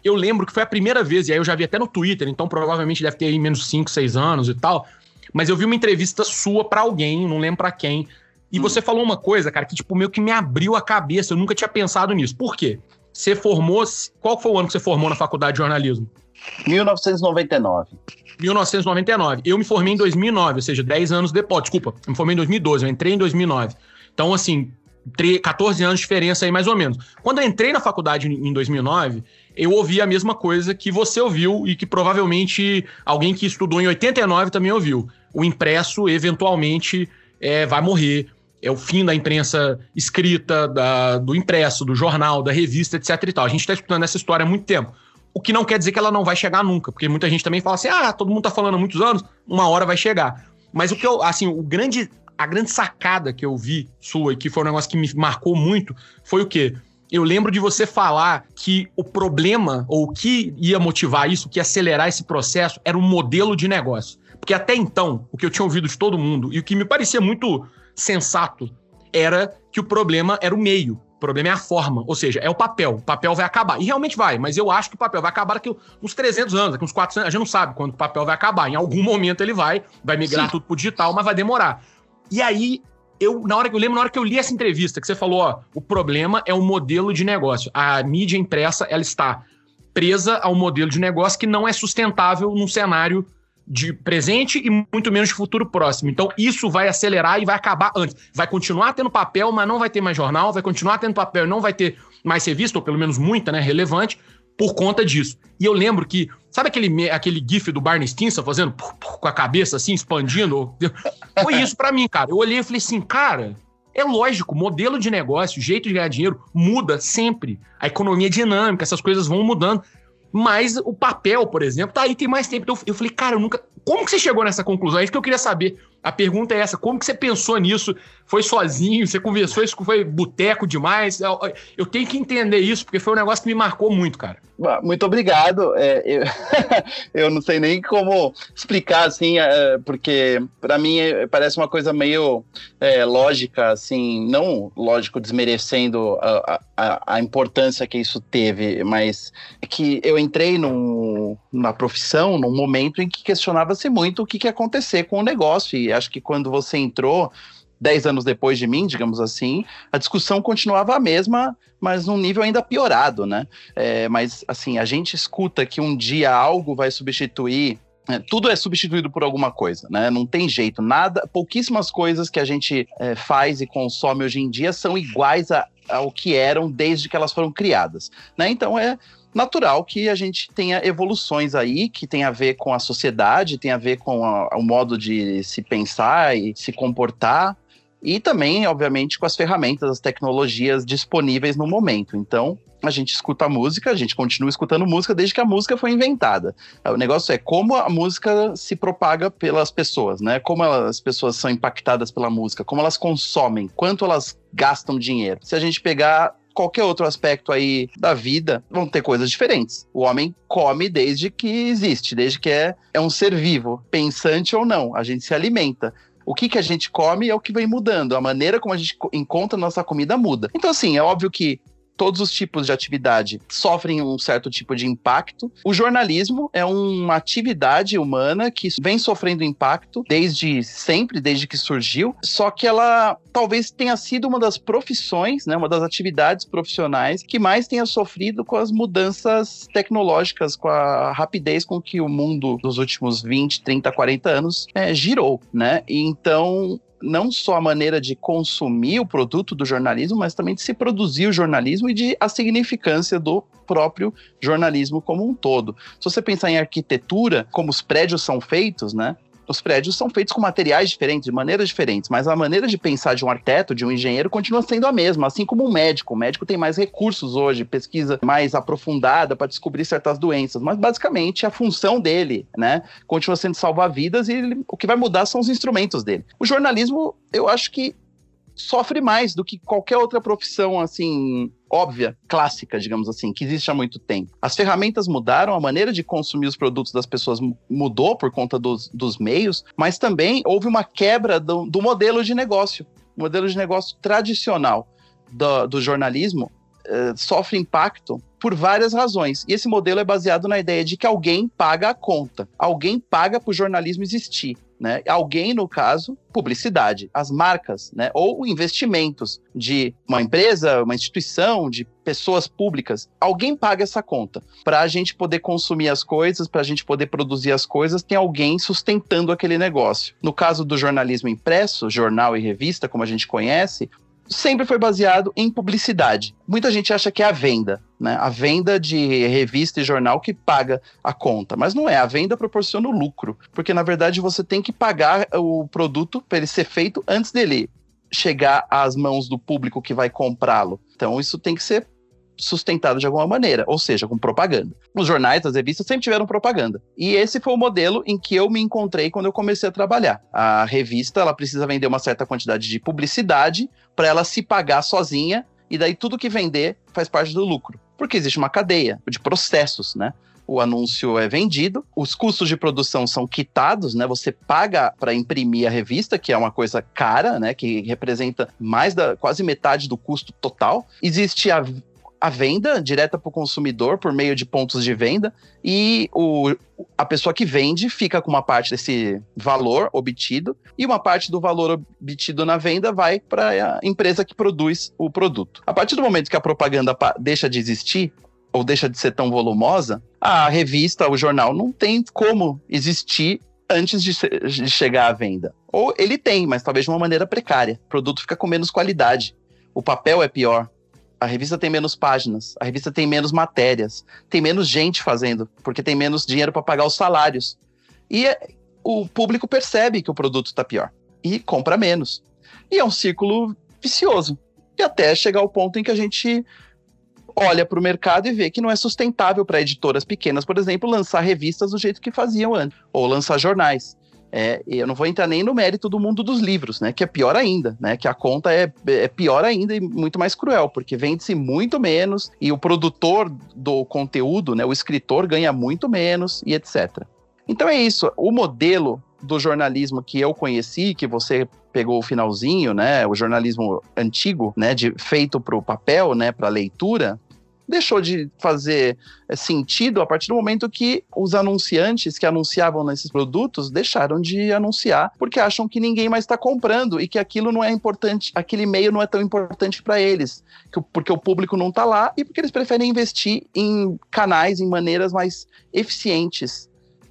Eu lembro que foi a primeira vez, e aí eu já vi até no Twitter, então provavelmente deve ter aí menos cinco, seis anos e tal, mas eu vi uma entrevista sua pra alguém, não lembro pra quem, e você falou uma coisa, cara, que tipo meio que me abriu a cabeça, eu nunca tinha pensado nisso. Por quê? Você formou... Qual foi o ano que você formou na faculdade de jornalismo? mil novecentos e noventa e nove. mil novecentos e noventa e nove. Eu me formei em dois mil e nove, ou seja, dez anos depois. Desculpa, eu me formei em dois mil e doze, eu entrei em dois mil e nove. Então, assim, catorze anos de diferença aí, mais ou menos. Quando eu entrei na faculdade em dois mil e nove, eu ouvi a mesma coisa que você ouviu e que provavelmente alguém que estudou em oitenta e nove também ouviu. O impresso, eventualmente, é, vai morrer. É o fim da imprensa escrita, da, do impresso, do jornal, da revista, etc e tal. A gente está escutando essa história há muito tempo. O que não quer dizer que ela não vai chegar nunca, porque muita gente também fala assim, ah, todo mundo está falando há muitos anos, uma hora vai chegar. Mas o que eu, assim, o grande, a grande sacada que eu vi sua e que foi um negócio que me marcou muito foi o quê? Eu lembro de você falar que o problema, ou o que ia motivar isso, que ia acelerar esse processo, era um modelo de negócio. Porque até então, o que eu tinha ouvido de todo mundo, e o que me parecia muito sensato, era que o problema era o meio. O problema é a forma, ou seja, é o papel. O papel vai acabar, e realmente vai, mas eu acho que o papel vai acabar daqui uns trezentos anos, daqui uns quatrocentos anos, a gente não sabe quando o papel vai acabar. Em algum momento ele vai, vai migrar Sim. tudo pro digital, mas vai demorar. E aí, eu, na hora que eu lembro, na hora que eu li essa entrevista, que você falou, ó, o problema é o modelo de negócio. A mídia impressa, ela está presa a um modelo de negócio que não é sustentável num cenário de presente e muito menos de futuro próximo. Então, isso vai acelerar e vai acabar antes. Vai continuar tendo papel, mas não vai ter mais jornal, vai continuar tendo papel e não vai ter mais revista, ou pelo menos muita, né, relevante, por conta disso. E eu lembro que, sabe aquele, aquele gif do Barney Stinson fazendo puf, puf, com a cabeça assim, expandindo? Foi isso pra mim, cara. Eu olhei e falei assim, cara, é lógico, modelo de negócio, jeito de ganhar dinheiro, muda sempre. A economia é dinâmica, essas coisas vão mudando. Mas o papel, por exemplo, tá aí, tem mais tempo. Então eu falei, cara, eu nunca... Como que você chegou nessa conclusão? É isso que eu queria saber. A pergunta é essa, como que você pensou nisso? Foi sozinho? Você conversou? Isso foi boteco demais? Eu tenho que entender isso, porque foi um negócio que me marcou muito, cara. Muito obrigado. É, eu... eu não sei nem como explicar, assim, porque para mim parece uma coisa meio é, lógica, assim, não lógico desmerecendo a, a, a importância que isso teve, mas é que eu entrei num, numa profissão, num momento em que questionava-se muito o que, que ia acontecer com o negócio, e acho que quando você entrou, dez anos depois de mim, digamos assim, a discussão continuava a mesma, mas num nível ainda piorado, né? É, mas, assim, a gente escuta que um dia algo vai substituir... É, tudo é substituído por alguma coisa, né? Não tem jeito, nada... Pouquíssimas coisas que a gente é, faz e consome hoje em dia são iguais a, ao que eram desde que elas foram criadas, né? Então, é... natural que a gente tenha evoluções aí, que tem a ver com a sociedade, tem a ver com a, o modo de se pensar e se comportar, e também, obviamente, com as ferramentas, as tecnologias disponíveis no momento. Então, a gente escuta música, a gente continua escutando música desde que a música foi inventada. O negócio é como a música se propaga pelas pessoas, né? Como elas, as pessoas são impactadas pela música, como elas consomem, quanto elas gastam dinheiro. Se a gente pegar... qualquer outro aspecto aí da vida, vão ter coisas diferentes. O homem come desde que existe, desde que é, é um ser vivo, pensante ou não, a gente se alimenta. O que, que a gente come é o que vem mudando, a maneira como a gente encontra nossa comida muda. Então, assim, é óbvio que todos os tipos de atividade sofrem um certo tipo de impacto. O jornalismo é uma atividade humana que vem sofrendo impacto desde sempre, desde que surgiu, só que ela talvez tenha sido uma das profissões, né, uma das atividades profissionais que mais tenha sofrido com as mudanças tecnológicas, com a rapidez com que o mundo dos últimos vinte, trinta, quarenta anos é, girou, né? Então... não só a maneira de consumir o produto do jornalismo, mas também de se produzir o jornalismo e de a significância do próprio jornalismo como um todo. Se você pensar em arquitetura, como os prédios são feitos, né? Os prédios são feitos com materiais diferentes, de maneiras diferentes, mas a maneira de pensar de um arquiteto, de um engenheiro, continua sendo a mesma, assim como um médico. O médico tem mais recursos hoje, pesquisa mais aprofundada para descobrir certas doenças, mas basicamente a função dele, né, continua sendo salvar vidas e ele, o que vai mudar são os instrumentos dele. O jornalismo, eu acho que sofre mais do que qualquer outra profissão, assim, óbvia, clássica, digamos assim, que existe há muito tempo. As ferramentas mudaram, a maneira de consumir os produtos das pessoas mudou por conta dos, dos meios, mas também houve uma quebra do, do modelo de negócio. O modelo de negócio tradicional do, do jornalismo eh, sofre impacto por várias razões. E esse modelo é baseado na ideia de que alguém paga a conta, alguém paga para o jornalismo existir. né? Alguém, no caso, publicidade, as marcas, né? Ou investimentos de uma empresa, uma instituição, de pessoas públicas. Alguém paga essa conta. Para a gente poder consumir as coisas, para a gente poder produzir as coisas, tem alguém sustentando aquele negócio. No caso do jornalismo impresso, jornal e revista, como a gente conhece, sempre foi baseado em publicidade. Muita gente acha que é a venda, né? A venda de revista e jornal que paga a conta. Mas não é. A venda proporciona o lucro. Porque, na verdade, você tem que pagar o produto para ele ser feito antes dele chegar às mãos do público que vai comprá-lo. Então, isso tem que ser sustentado de alguma maneira, ou seja, com propaganda. Os jornais, as revistas sempre tiveram propaganda. E esse foi o modelo em que eu me encontrei quando eu comecei a trabalhar. A revista, ela precisa vender uma certa quantidade de publicidade para ela se pagar sozinha, e daí tudo que vender faz parte do lucro. Porque existe uma cadeia de processos, né? O anúncio é vendido, os custos de produção são quitados, né? Você paga para imprimir a revista, que é uma coisa cara, né? Que representa mais da quase metade do custo total. Existe a a venda direta para o consumidor por meio de pontos de venda, e o, a pessoa que vende fica com uma parte desse valor obtido, e uma parte do valor obtido na venda vai para a empresa que produz o produto. A partir do momento que a propaganda deixa de existir, ou deixa de ser tão volumosa, a revista, o jornal não tem como existir antes de, de chegar à venda. Ou ele tem, mas talvez de uma maneira precária. O produto fica com menos qualidade, o papel é pior. A revista tem menos páginas, a revista tem menos matérias, tem menos gente fazendo, porque tem menos dinheiro para pagar os salários. E o público percebe que o produto está pior e compra menos. E é um círculo vicioso. E até chegar ao ponto em que a gente olha para o mercado e vê que não é sustentável para editoras pequenas, por exemplo, lançar revistas do jeito que faziam antes, ou lançar jornais. É, eu não vou entrar nem no mérito do mundo dos livros, né? Que é pior ainda, né? Que a conta é, é pior ainda e muito mais cruel, porque vende-se muito menos e o produtor do conteúdo, né? O escritor ganha muito menos e etcétera. Então é isso. O modelo do jornalismo que eu conheci, que você pegou o finalzinho, né? O jornalismo antigo, né? De, feito para o papel, né? Para leitura, deixou de fazer sentido a partir do momento que os anunciantes que anunciavam nesses produtos deixaram de anunciar, porque acham que ninguém mais está comprando e que aquilo não é importante, aquele meio não é tão importante para eles, porque o público não está lá e porque eles preferem investir em canais, em maneiras mais eficientes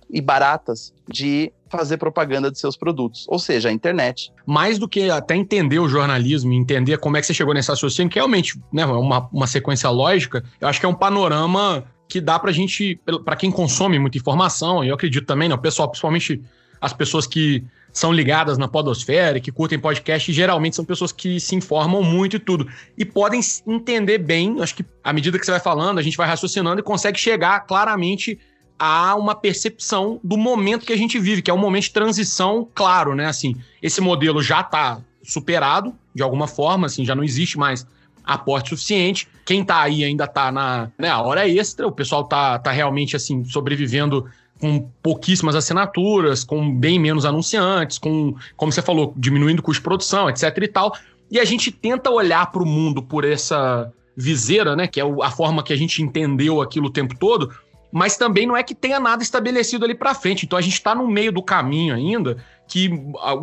e baratas de fazer propaganda de seus produtos, ou seja, a internet. Mais do que até entender o jornalismo e entender como é que você chegou nesse raciocínio, que realmente é, né, uma, uma sequência lógica, eu acho que é um panorama que dá pra gente, pra quem consome muita informação, e eu acredito também, né, o pessoal, principalmente as pessoas que são ligadas na podosfera, que curtem podcast, geralmente são pessoas que se informam muito e tudo. E podem entender bem, acho que à medida que você vai falando, a gente vai raciocinando e consegue chegar claramente há uma percepção do momento que a gente vive, que é um momento de transição, claro, né? Assim, esse modelo já está superado, de alguma forma, assim, já não existe mais aporte suficiente. Quem está aí ainda está na, né, hora extra, o pessoal está tá realmente, assim, sobrevivendo com pouquíssimas assinaturas, com bem menos anunciantes, com, como você falou, diminuindo o custo de produção, etcétera e tal. E a gente tenta olhar para o mundo por essa viseira, né? Que é a forma que a gente entendeu aquilo o tempo todo, mas também não é que tenha nada estabelecido ali para frente. Então a gente está no meio do caminho ainda, que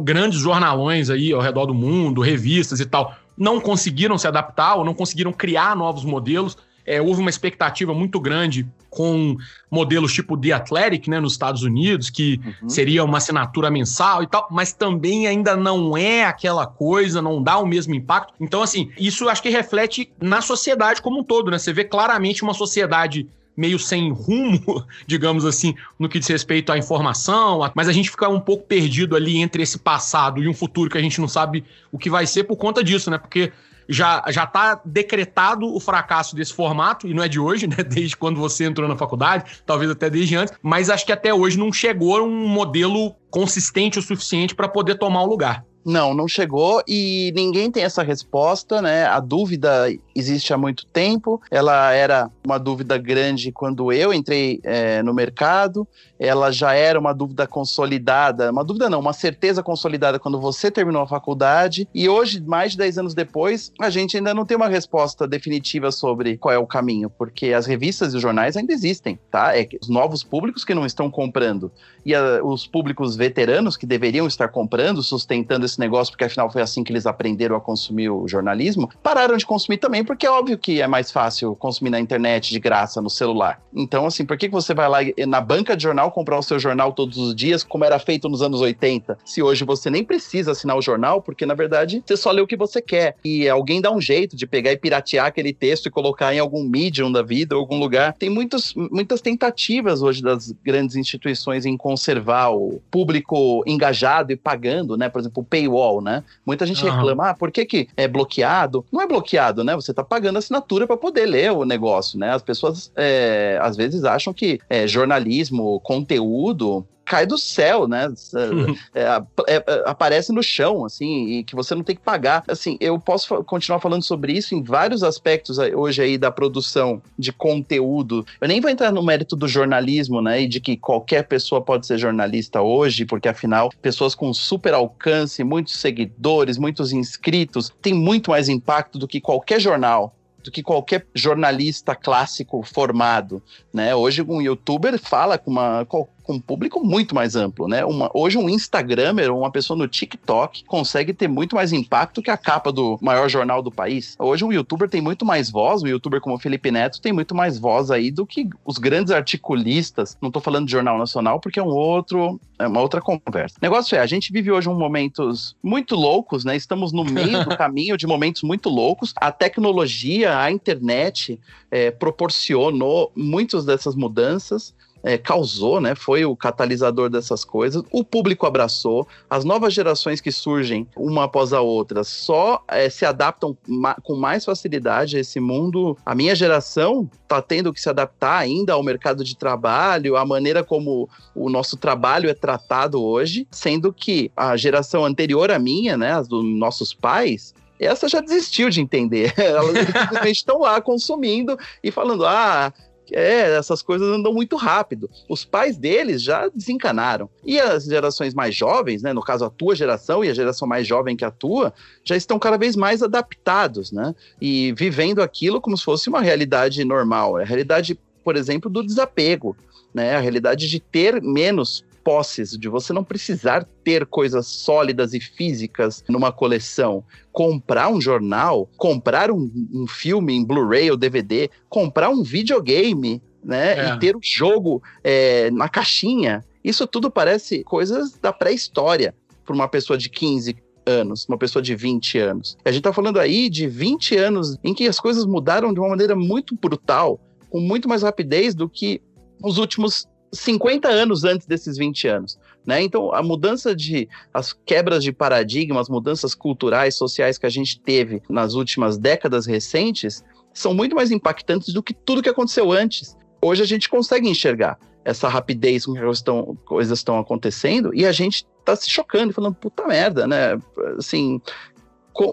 grandes jornalões aí ao redor do mundo, revistas e tal, não conseguiram se adaptar ou não conseguiram criar novos modelos. É, houve uma expectativa muito grande com modelos tipo The Athletic, né, nos Estados Unidos, que uhum. seria uma assinatura mensal e tal, mas também ainda não é aquela coisa, não dá o mesmo impacto. Então, assim, isso acho que reflete na sociedade como um todo, né? Você vê claramente uma sociedade meio sem rumo, digamos assim, no que diz respeito à informação, mas a gente fica um pouco perdido ali entre esse passado e um futuro que a gente não sabe o que vai ser por conta disso, né? Porque já já está decretado o fracasso desse formato, e não é de hoje, né? Desde quando você entrou na faculdade, talvez até desde antes, mas acho que até hoje não chegou um modelo consistente o suficiente para poder tomar o lugar. Não, não chegou e ninguém tem essa resposta, né? A dúvida existe há muito tempo, ela era uma dúvida grande quando eu entrei é, no mercado, ela já era uma dúvida consolidada, uma dúvida não, uma certeza consolidada quando você terminou a faculdade, e hoje, mais de dez anos depois, a gente ainda não tem uma resposta definitiva sobre qual é o caminho, porque as revistas e os jornais ainda existem, tá? É os novos públicos que não estão comprando, e a, os públicos veteranos que deveriam estar comprando, sustentando esse negócio, porque afinal foi assim que eles aprenderam a consumir o jornalismo, pararam de consumir também, porque é óbvio que é mais fácil consumir na internet, de graça, no celular. Então, assim, por que você vai lá na banca de jornal comprar o seu jornal todos os dias, como era feito nos anos oitenta, se hoje você nem precisa assinar o jornal, porque na verdade você só lê o que você quer, e alguém dá um jeito de pegar e piratear aquele texto e colocar em algum medium da vida, ou algum lugar. Tem muitos, muitas tentativas hoje das grandes instituições em conservar o público engajado e pagando, né, por exemplo, o paywall, né, muita gente uhum. reclama, ah, por que que é bloqueado? Não é bloqueado, né, você tá pagando assinatura para poder ler o negócio, né, as pessoas é, às vezes acham que é, jornalismo, conteúdo cai do céu, né? É, é, é, aparece no chão, assim, e que você não tem que pagar. Assim, eu posso fa- continuar falando sobre isso em vários aspectos hoje aí da produção de conteúdo. Eu nem vou entrar no mérito do jornalismo, né? E de que qualquer pessoa pode ser jornalista hoje, porque afinal, pessoas com super alcance, muitos seguidores, muitos inscritos, têm muito mais impacto do que qualquer jornal, do que qualquer jornalista clássico formado, né? Hoje um youtuber fala com uma... com um público muito mais amplo, né? Uma, hoje um Instagramer ou uma pessoa no TikTok consegue ter muito mais impacto que a capa do maior jornal do país. Hoje um youtuber tem muito mais voz, um youtuber como o Felipe Neto tem muito mais voz aí do que os grandes articulistas. Não tô falando de jornal nacional porque é um outro, é uma outra conversa. O negócio é, a gente vive hoje um momentos muito loucos, né? Estamos no meio do caminho de momentos muito loucos. A tecnologia, a internet é, proporcionou muitas dessas mudanças. É, causou, né? Foi o catalisador dessas coisas, o público abraçou, as novas gerações que surgem uma após a outra só é, se adaptam ma- com mais facilidade a esse mundo. A minha geração está tendo que se adaptar ainda ao mercado de trabalho, à maneira como o nosso trabalho é tratado hoje, sendo que a geração anterior à minha, né, as dos nossos pais, essa já desistiu de entender. Elas simplesmente estão lá consumindo e falando, ah... É, essas coisas andam muito rápido. Os pais deles já desencanaram. E as gerações mais jovens, né, no caso a tua geração e a geração mais jovem que a tua, já estão cada vez mais adaptados, né? E vivendo aquilo como se fosse uma realidade normal. A realidade, por exemplo, do desapego, né? A realidade de ter menos posses, de você não precisar ter coisas sólidas e físicas numa coleção. Comprar um jornal, comprar um, um filme em Blu-ray ou D V D, comprar um videogame, né? É. E ter o jogo é, na caixinha. Isso tudo parece coisas da pré-história para uma pessoa de quinze anos, uma pessoa de vinte anos. A gente tá falando aí de vinte anos em que as coisas mudaram de uma maneira muito brutal, com muito mais rapidez do que os últimos cinquenta anos antes desses vinte anos, né? Então, a mudança de... as quebras de paradigmas, mudanças culturais, sociais que a gente teve nas últimas décadas recentes são muito mais impactantes do que tudo que aconteceu antes. Hoje a gente consegue enxergar essa rapidez com que estão, coisas estão acontecendo e a gente tá se chocando, falando, puta merda, né? Assim,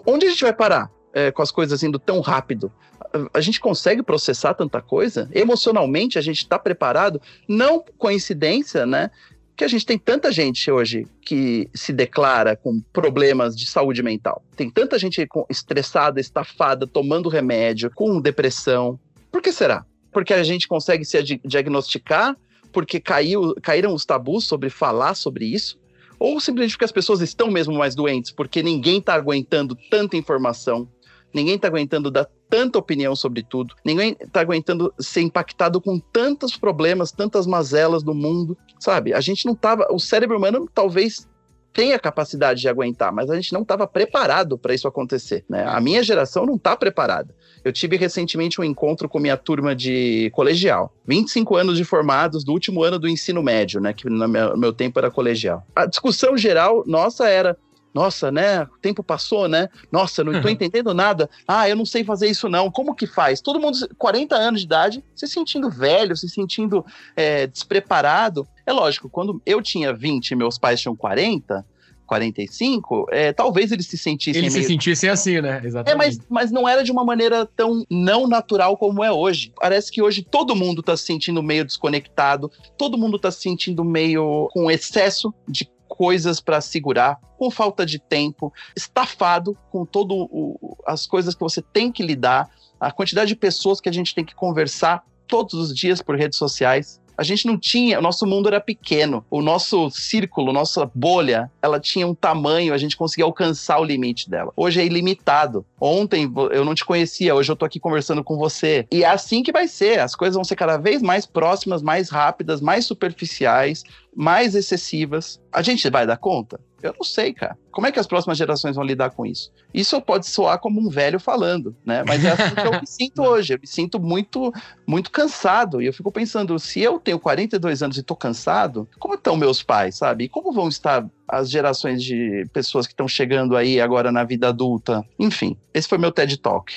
onde a gente vai parar? É, com as coisas indo tão rápido, a, a gente consegue processar tanta coisa? Emocionalmente a gente está preparado? Não coincidência, né, que a gente tem tanta gente hoje que se declara com problemas de saúde mental, tem tanta gente estressada, estafada, tomando remédio, com depressão. Por que será? Porque a gente consegue se adi- diagnosticar? Porque caiu, caíram os tabus sobre falar sobre isso? Ou simplesmente porque as pessoas estão mesmo mais doentes, porque ninguém está aguentando tanta informação, ninguém está aguentando dar tanta opinião sobre tudo, ninguém está aguentando ser impactado com tantos problemas, tantas mazelas do mundo, sabe? A gente não estava... O cérebro humano talvez tenha capacidade de aguentar, mas a gente não estava preparado para isso acontecer, né? A minha geração não está preparada. Eu tive recentemente um encontro com minha turma de colegial. vinte e cinco anos de formados, do último ano do ensino médio, né? Que no meu, no meu tempo era colegial. A discussão geral nossa era... Nossa, né? O tempo passou, né? Nossa, não tô entendendo nada. Ah, eu não sei fazer isso não. Como que faz? Todo mundo, quarenta anos de idade, se sentindo velho, se sentindo é, despreparado. É lógico, quando eu tinha vinte e meus pais tinham quarenta... quarenta e cinco, é, talvez eles se sentissem... Eles meio... se sentissem assim, né? Exatamente. É, mas, mas não era de uma maneira tão não natural como é hoje. Parece que hoje todo mundo tá se sentindo meio desconectado, todo mundo tá se sentindo meio com excesso de coisas para segurar, com falta de tempo, estafado com todas as coisas que você tem que lidar, a quantidade de pessoas que a gente tem que conversar todos os dias por redes sociais. A gente não tinha, o nosso mundo era pequeno, o nosso círculo, nossa bolha, ela tinha um tamanho, a gente conseguia alcançar o limite dela. Hoje é ilimitado. Ontem eu não te conhecia, hoje eu tô aqui conversando com você. E é assim que vai ser, as coisas vão ser cada vez mais próximas, mais rápidas, mais superficiais, mais excessivas. A gente vai dar conta? Eu não sei, cara. Como é que as próximas gerações vão lidar com isso? Isso pode soar como um velho falando, né? Mas é assim que eu me sinto hoje. Eu me sinto muito, muito cansado. E eu fico pensando, se eu tenho quarenta e dois anos e tô cansado, como estão meus pais, sabe? E como vão estar as gerações de pessoas que estão chegando aí agora na vida adulta? Enfim, esse foi meu TED Talk.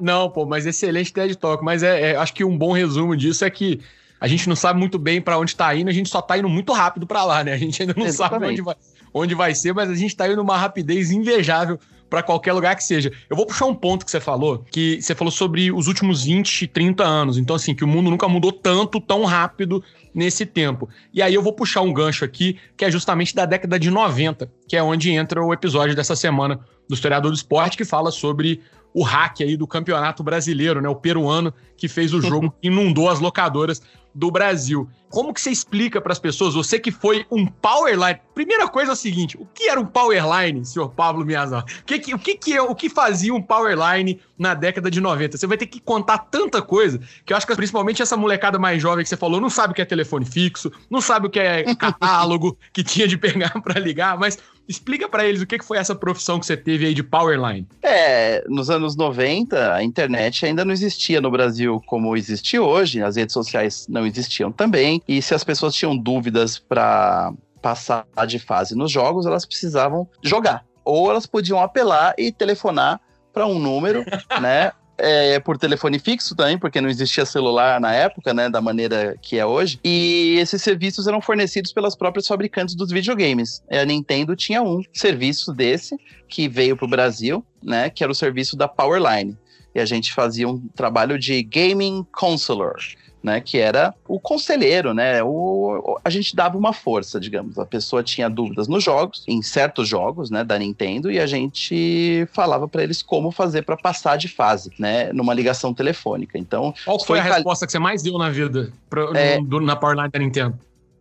Não, pô, mas excelente TED Talk. Mas é, é, acho que um bom resumo disso é que a gente não sabe muito bem para onde está indo, a gente só está indo muito rápido para lá, né? A gente ainda não Exatamente. sabe onde vai, onde vai ser, mas a gente está indo numa rapidez invejável para qualquer lugar que seja. Eu vou puxar um ponto que você falou, que você falou sobre os últimos vinte, trinta anos. Então, assim, que o mundo nunca mudou tanto, tão rápido nesse tempo. E aí eu vou puxar um gancho aqui, que é justamente da década de noventa, que é onde entra o episódio dessa semana do Historiador do Esporte, que fala sobre o hack aí do Campeonato Brasileiro, né? O peruano que fez o jogo, que inundou as locadoras do Brasil. Como que você explica para as pessoas, você que foi um powerline? Primeira coisa é o seguinte, o que era um powerline, senhor Pablo Miyazawa? O que que, o que, que, o que fazia um powerline na década de noventa? Você vai ter que contar tanta coisa, que eu acho que principalmente essa molecada mais jovem que você falou, não sabe o que é telefone fixo, não sabe o que é catálogo que tinha de pegar para ligar, mas explica para eles o que foi essa profissão que você teve aí de powerline. É, nos anos noventa, a internet ainda não existia no Brasil como existe hoje, as redes sociais não existiam também, e se as pessoas tinham dúvidas para passar de fase nos jogos, elas precisavam jogar, ou elas podiam apelar e telefonar para um número, né? É, por telefone fixo também, porque não existia celular na época, né, da maneira que é hoje. E esses serviços eram fornecidos pelas próprias fabricantes dos videogames. A Nintendo tinha um serviço desse, que veio pro Brasil, né, que era o serviço da Powerline. E a gente fazia um trabalho de Gaming Counselor, né, que era o conselheiro, né, o, a gente dava uma força, digamos, a pessoa tinha dúvidas nos jogos, em certos jogos, né, da Nintendo, e a gente falava para eles como fazer para passar de fase, né, numa ligação telefônica. Então, qual foi, foi a cal... resposta que você mais deu na vida pra, é, no, na Powerline da Nintendo?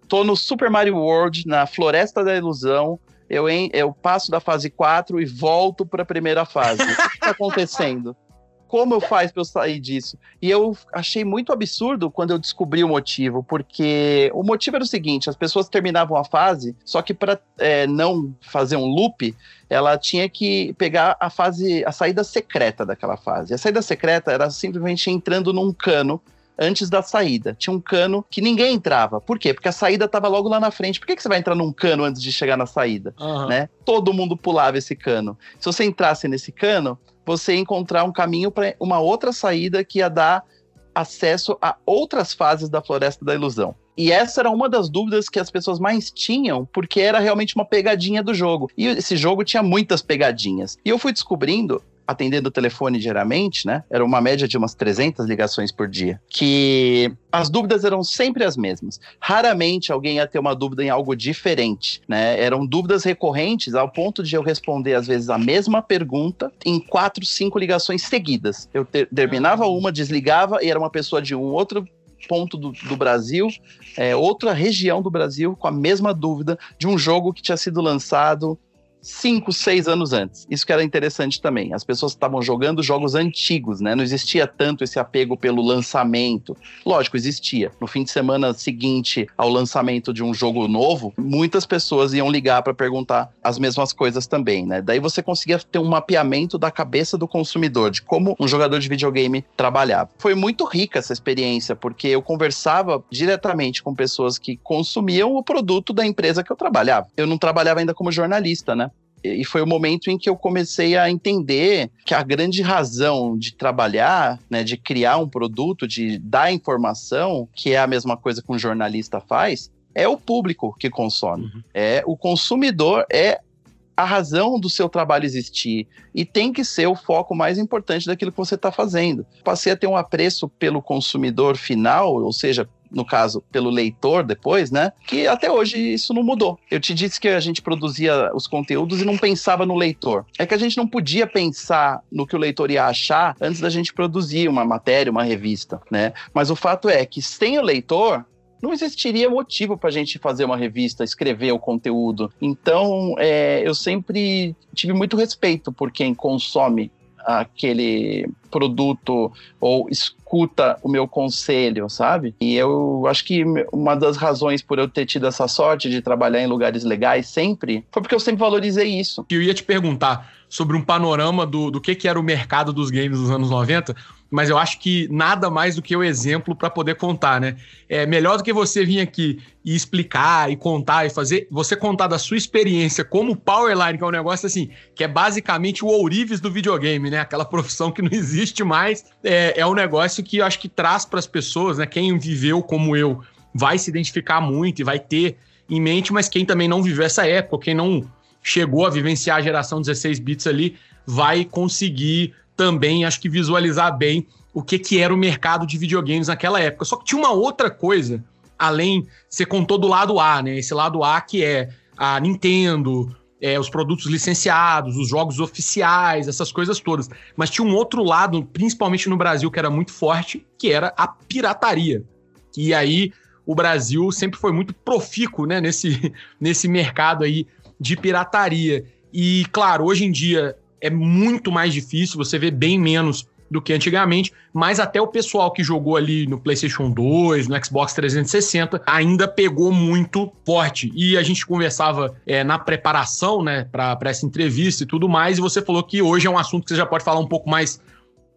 Tô no Super Mario World, na Floresta da Ilusão, eu, em, eu passo da fase quatro e volto para a primeira fase. O que está acontecendo? Como eu faço pra eu sair disso? E eu achei muito absurdo quando eu descobri o motivo, porque o motivo era o seguinte, as pessoas terminavam a fase, só que para é, não fazer um loop, ela tinha que pegar a fase, a saída secreta daquela fase. A saída secreta era simplesmente entrando num cano antes da saída. Tinha um cano que ninguém entrava. Por quê? Porque a saída estava logo lá na frente. Por que que você vai entrar num cano antes de chegar na saída? Uhum. Né? Todo mundo pulava esse cano. Se você entrasse nesse cano, você ia encontrar um caminho para uma outra saída que ia dar acesso a outras fases da Floresta da Ilusão. E essa era uma das dúvidas que as pessoas mais tinham, porque era realmente uma pegadinha do jogo. E esse jogo tinha muitas pegadinhas. E eu fui descobrindo, atendendo o telefone diariamente, né? Era uma média de umas trezentas ligações por dia, que as dúvidas eram sempre as mesmas. Raramente alguém ia ter uma dúvida em algo diferente, né? Eram dúvidas recorrentes ao ponto de eu responder, às vezes, a mesma pergunta em quatro, cinco ligações seguidas. Eu ter- terminava uma, desligava, e era uma pessoa de um outro ponto do, do Brasil, é, outra região do Brasil, com a mesma dúvida de um jogo que tinha sido lançado cinco, seis anos antes. Isso que era interessante também. As pessoas estavam jogando jogos antigos, né? Não existia tanto esse apego pelo lançamento. Lógico, existia. No fim de semana seguinte ao lançamento de um jogo novo, muitas pessoas iam ligar para perguntar as mesmas coisas também, né? Daí você conseguia ter um mapeamento da cabeça do consumidor, de como um jogador de videogame trabalhava. Foi muito rica essa experiência, porque eu conversava diretamente com pessoas que consumiam o produto da empresa que eu trabalhava. Eu não trabalhava ainda como jornalista, né? E foi o momento em que eu comecei a entender que a grande razão de trabalhar, né, de criar um produto, de dar informação, que é a mesma coisa que um jornalista faz, é o público que consome. Uhum. É, o consumidor é a razão do seu trabalho existir e tem que ser o foco mais importante daquilo que você está fazendo. Passei a ter um apreço pelo consumidor final, ou seja, no caso, pelo leitor depois, né? Que até hoje isso não mudou. Eu te disse que a gente produzia os conteúdos e não pensava no leitor. É que a gente não podia pensar no que o leitor ia achar antes da gente produzir uma matéria, uma revista, né? Mas o fato é que sem o leitor, não existiria motivo para a gente fazer uma revista, escrever o conteúdo. Então, é, eu sempre tive muito respeito por quem consome aquele produto ou escuta o meu conselho, sabe? E eu acho que uma das razões por eu ter tido essa sorte de trabalhar em lugares legais sempre, foi porque eu sempre valorizei isso. Eu ia te perguntar sobre um panorama do, do que, que era o mercado dos games dos anos noventa, mas eu acho que nada mais do que o exemplo para poder contar, né? É melhor do que você vir aqui e explicar e contar e fazer, você contar da sua experiência como Powerline, que é um negócio assim, que é basicamente o ourives do videogame, né? Aquela profissão que não existe mais, é, é um negócio que eu acho que traz para as pessoas, né? Quem viveu como eu vai se identificar muito e vai ter em mente, mas quem também não viveu essa época, quem não chegou a vivenciar a geração dezesseis bits ali, vai conseguir também, acho que visualizar bem o que, que era o mercado de videogames naquela época. Só que tinha uma outra coisa, além, você contou do lado A, né? Esse lado A que é a Nintendo, é, os produtos licenciados, os jogos oficiais, essas coisas todas. Mas tinha um outro lado, principalmente no Brasil, que era muito forte, que era a pirataria. E aí o Brasil sempre foi muito profícuo, né? Nesse, nesse mercado aí de pirataria. E, claro, hoje em dia é muito mais difícil, você vê bem menos do que antigamente, mas até o pessoal que jogou ali no PlayStation dois, no Xbox trezentos e sessenta, ainda pegou muito forte. E a gente conversava é, na preparação, né, para essa entrevista e tudo mais, e você falou que hoje é um assunto que você já pode falar um pouco mais,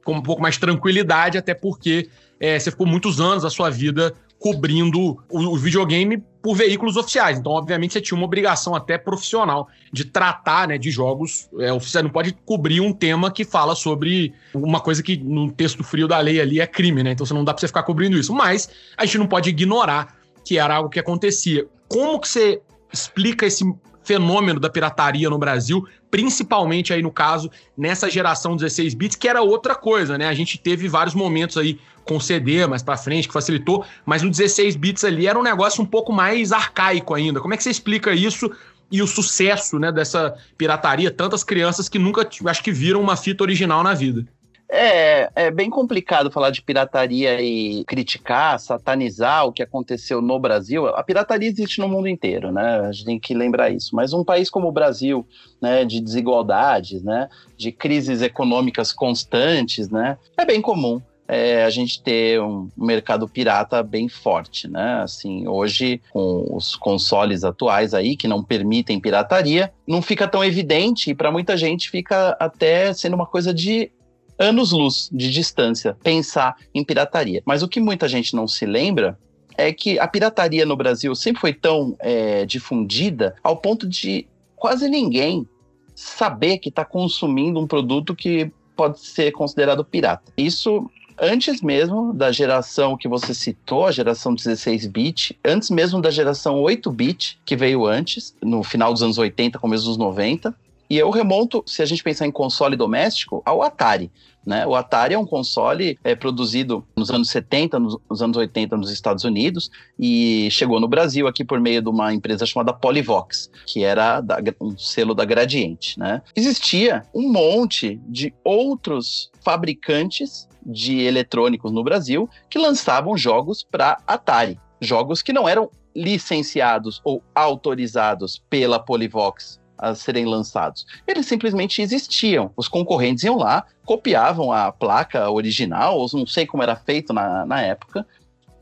com um pouco mais tranquilidade, até porque é, você ficou muitos anos da sua vida cobrindo o, o videogame por veículos oficiais. Então, obviamente, você tinha uma obrigação até profissional de tratar, né, de jogos é, oficiais. Não pode cobrir um tema que fala sobre uma coisa que no texto frio da lei ali é crime, né? Então, você não dá para você ficar cobrindo isso. Mas a gente não pode ignorar que era algo que acontecia. Como que você explica esse fenômeno da pirataria no Brasil, principalmente aí, no caso, nessa geração dezesseis bits, que era outra coisa, né? A gente teve vários momentos aí com C D mais pra frente, que facilitou, mas no dezesseis bits ali era um negócio um pouco mais arcaico ainda. Como é que você explica isso e o sucesso, né, dessa pirataria? Tantas crianças que nunca, acho que viram uma fita original na vida. É, é bem complicado falar de pirataria e criticar, satanizar o que aconteceu no Brasil. A pirataria existe no mundo inteiro, né? A gente tem que lembrar isso. Mas um país como o Brasil, né, de desigualdades, né, de crises econômicas constantes, né, é bem comum. É a gente ter um mercado pirata bem forte, né? Assim, hoje, com os consoles atuais aí, que não permitem pirataria, não fica tão evidente e para muita gente fica até sendo uma coisa de anos-luz de distância, pensar em pirataria. Mas o que muita gente não se lembra é que a pirataria no Brasil sempre foi tão é, difundida ao ponto de quase ninguém saber que está consumindo um produto que pode ser considerado pirata. Isso antes mesmo da geração que você citou, a geração dezesseis bit, antes mesmo da geração oito bit, que veio antes, no final dos anos oitenta, começo dos noventa. E eu remonto, se a gente pensar em console doméstico, ao Atari, né? O Atari é um console é, produzido nos anos setenta, nos, nos anos oitenta nos Estados Unidos e chegou no Brasil aqui por meio de uma empresa chamada Polyvox, que era da, um selo da Gradiente, né? Existia um monte de outros fabricantes de eletrônicos no Brasil que lançavam jogos para Atari, jogos que não eram licenciados ou autorizados pela Polyvox a serem lançados. Eles simplesmente existiam. Os concorrentes iam lá, copiavam a placa original, ou não sei como era feito na, na época,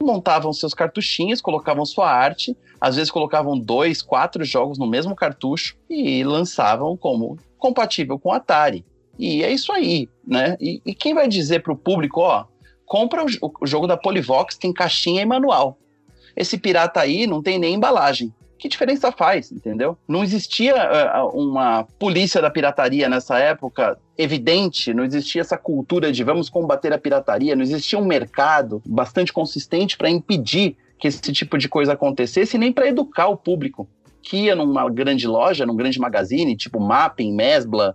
montavam seus cartuchinhos, colocavam sua arte, às vezes colocavam dois, quatro jogos no mesmo cartucho e lançavam como compatível com Atari. E é isso aí, né? E, e quem vai dizer para o público, ó, compra o, o jogo da Polyvox, tem caixinha e manual. Esse pirata aí não tem nem embalagem. Que diferença faz, entendeu? Não existia uh, uma polícia da pirataria nessa época evidente, não existia essa cultura de vamos combater a pirataria, não existia um mercado bastante consistente para impedir que esse tipo de coisa acontecesse, nem para educar o público, que ia numa grande loja, num grande magazine, tipo Mapping, Mesbla,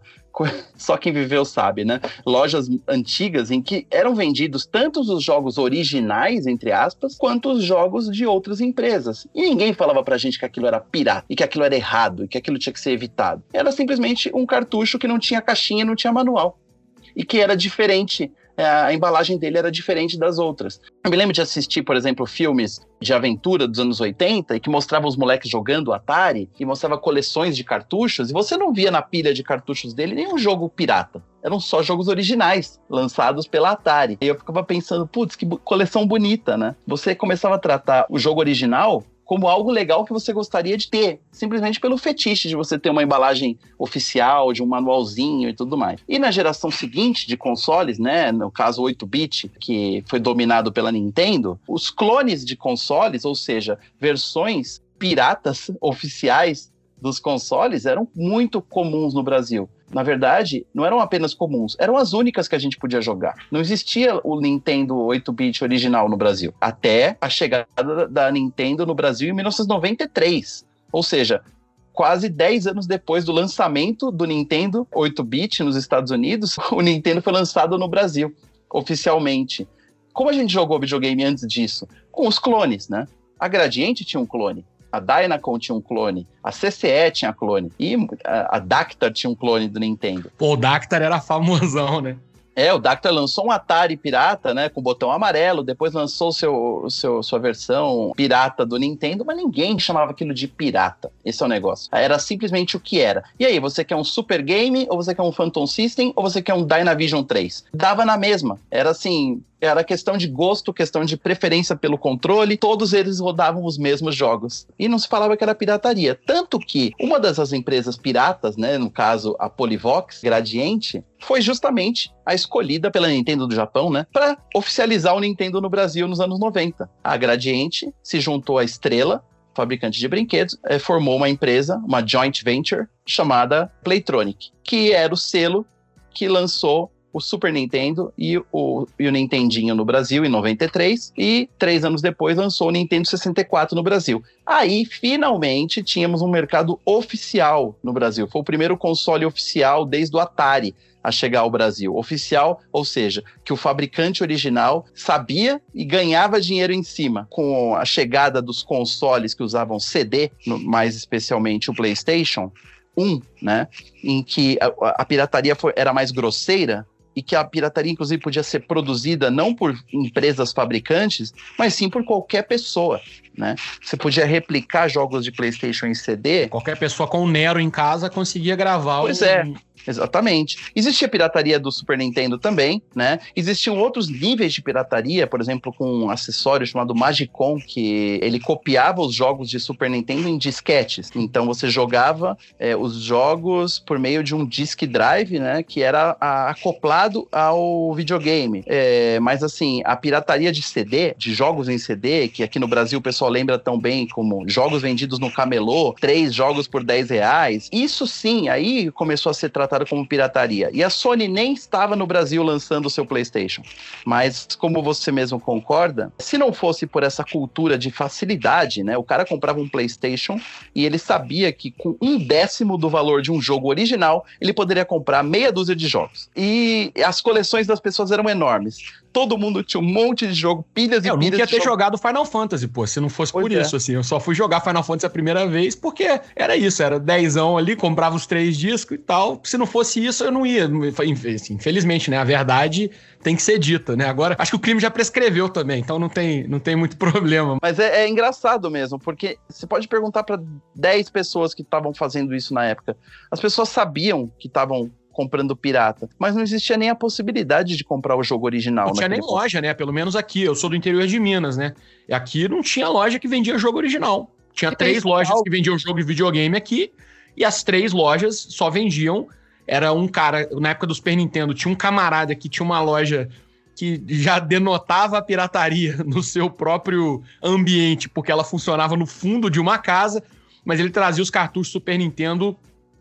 só quem viveu sabe, né? Lojas antigas em que eram vendidos tanto os jogos originais, entre aspas, quanto os jogos de outras empresas. E ninguém falava pra gente que aquilo era pirata, e que aquilo era errado, e que aquilo tinha que ser evitado. Era simplesmente um cartucho que não tinha caixinha, não tinha manual. E que era diferente, a embalagem dele era diferente das outras. Eu me lembro de assistir, por exemplo, filmes de aventura dos anos oitenta, e que mostrava os moleques jogando Atari, e mostrava coleções de cartuchos, e você não via na pilha de cartuchos dele nenhum jogo pirata. Eram só jogos originais, lançados pela Atari. E eu ficava pensando, putz, que coleção bonita, né? Você começava a tratar o jogo original como algo legal que você gostaria de ter, simplesmente pelo fetiche de você ter uma embalagem oficial, de um manualzinho e tudo mais. E na geração seguinte de consoles, né, no caso oito bit, que foi dominado pela Nintendo, os clones de consoles, ou seja, versões piratas oficiais dos consoles, eram muito comuns no Brasil. Na verdade, não eram apenas comuns, eram as únicas que a gente podia jogar. Não existia o Nintendo oito bit original no Brasil, até a chegada da Nintendo no Brasil em mil novecentos e noventa e três. Ou seja, quase dez anos depois do lançamento do Nintendo oito bit nos Estados Unidos, o Nintendo foi lançado no Brasil, oficialmente. Como a gente jogou videogame antes disso? Com os clones, né? A Gradiente tinha um clone. A Dynacon tinha um clone, a C C E tinha clone, e a Dactar tinha um clone do Nintendo. Pô, o Dactar era famosão, né? É, o Dactar lançou um Atari pirata, né, com o botão amarelo, depois lançou seu, seu, sua versão pirata do Nintendo, mas ninguém chamava aquilo de pirata. Esse é o negócio. Era simplesmente o que era. E aí, você quer um Super Game, ou você quer um Phantom System, ou você quer um Dynavision três? Dava na mesma. Era assim... Era questão de gosto, questão de preferência pelo controle. Todos eles rodavam os mesmos jogos. E não se falava que era pirataria. Tanto que uma dessas empresas piratas, né, no caso a Polivox, Gradiente, foi justamente a escolhida pela Nintendo do Japão, né, para oficializar o Nintendo no Brasil nos anos noventa. A Gradiente se juntou à Estrela, fabricante de brinquedos, formou uma empresa, uma joint venture, chamada Playtronic, que era o selo que lançou o Super Nintendo e o, e o Nintendinho no Brasil, em noventa e três, e três anos depois lançou o Nintendo sessenta e quatro no Brasil. Aí, finalmente, tínhamos um mercado oficial no Brasil. Foi o primeiro console oficial desde o Atari a chegar ao Brasil. Oficial, ou seja, que o fabricante original sabia e ganhava dinheiro em cima. Com a chegada dos consoles que usavam C D, mais especialmente o PlayStation um, né, em que a, a pirataria foi, era mais grosseira, e que a pirataria, inclusive, podia ser produzida não por empresas fabricantes, mas sim por qualquer pessoa, né? Você podia replicar jogos de PlayStation em C D. Qualquer pessoa com o Nero em casa conseguia gravar. Pois o... é, exatamente. Existia pirataria do Super Nintendo também, né? Existiam outros níveis de pirataria, por exemplo, com um acessório chamado Magicom, que ele copiava os jogos de Super Nintendo em disquetes. Então você jogava é, os jogos por meio de um disc drive, né? Que era a, acoplado ao videogame. É, mas assim, a pirataria de C D, de jogos em C D, que aqui no Brasil o pessoal lembra tão bem como jogos vendidos no camelô, três jogos por dez reais. Isso sim, aí começou a ser tratado como pirataria. E a Sony nem estava no Brasil lançando o seu PlayStation. Mas, como você mesmo concorda, se não fosse por essa cultura de facilidade, né? O cara comprava um PlayStation e ele sabia que com um décimo do valor de um jogo original, ele poderia comprar meia dúzia de jogos. E as coleções das pessoas eram enormes. Todo mundo tinha um monte de jogo, pilhas e eu pilhas. Eu nunca ia ter jogo. jogado Final Fantasy, pô, se não fosse pois por é. isso, assim. Eu só fui jogar Final Fantasy a primeira vez porque era isso, era dezão ali, comprava os três discos e tal. Se não fosse isso, eu não ia. Infelizmente, né? A verdade tem que ser dita, né? Agora, acho que o crime já prescreveu também, então não tem, não tem muito problema. Mas é, é engraçado mesmo, porque você pode perguntar para dez pessoas que estavam fazendo isso na época. As pessoas sabiam que estavam comprando pirata, mas não existia nem a possibilidade de comprar o jogo original. Não tinha nem ponto. Loja, né? Pelo menos aqui, eu sou do interior de Minas, né? E aqui não tinha loja que vendia jogo original. Tinha e três lojas local. que vendiam jogo de videogame aqui, e as três lojas só vendiam. Era um cara, na época do Super Nintendo, tinha um camarada que tinha uma loja que já denotava a pirataria no seu próprio ambiente, porque ela funcionava no fundo de uma casa, mas ele trazia os cartuchos Super Nintendo,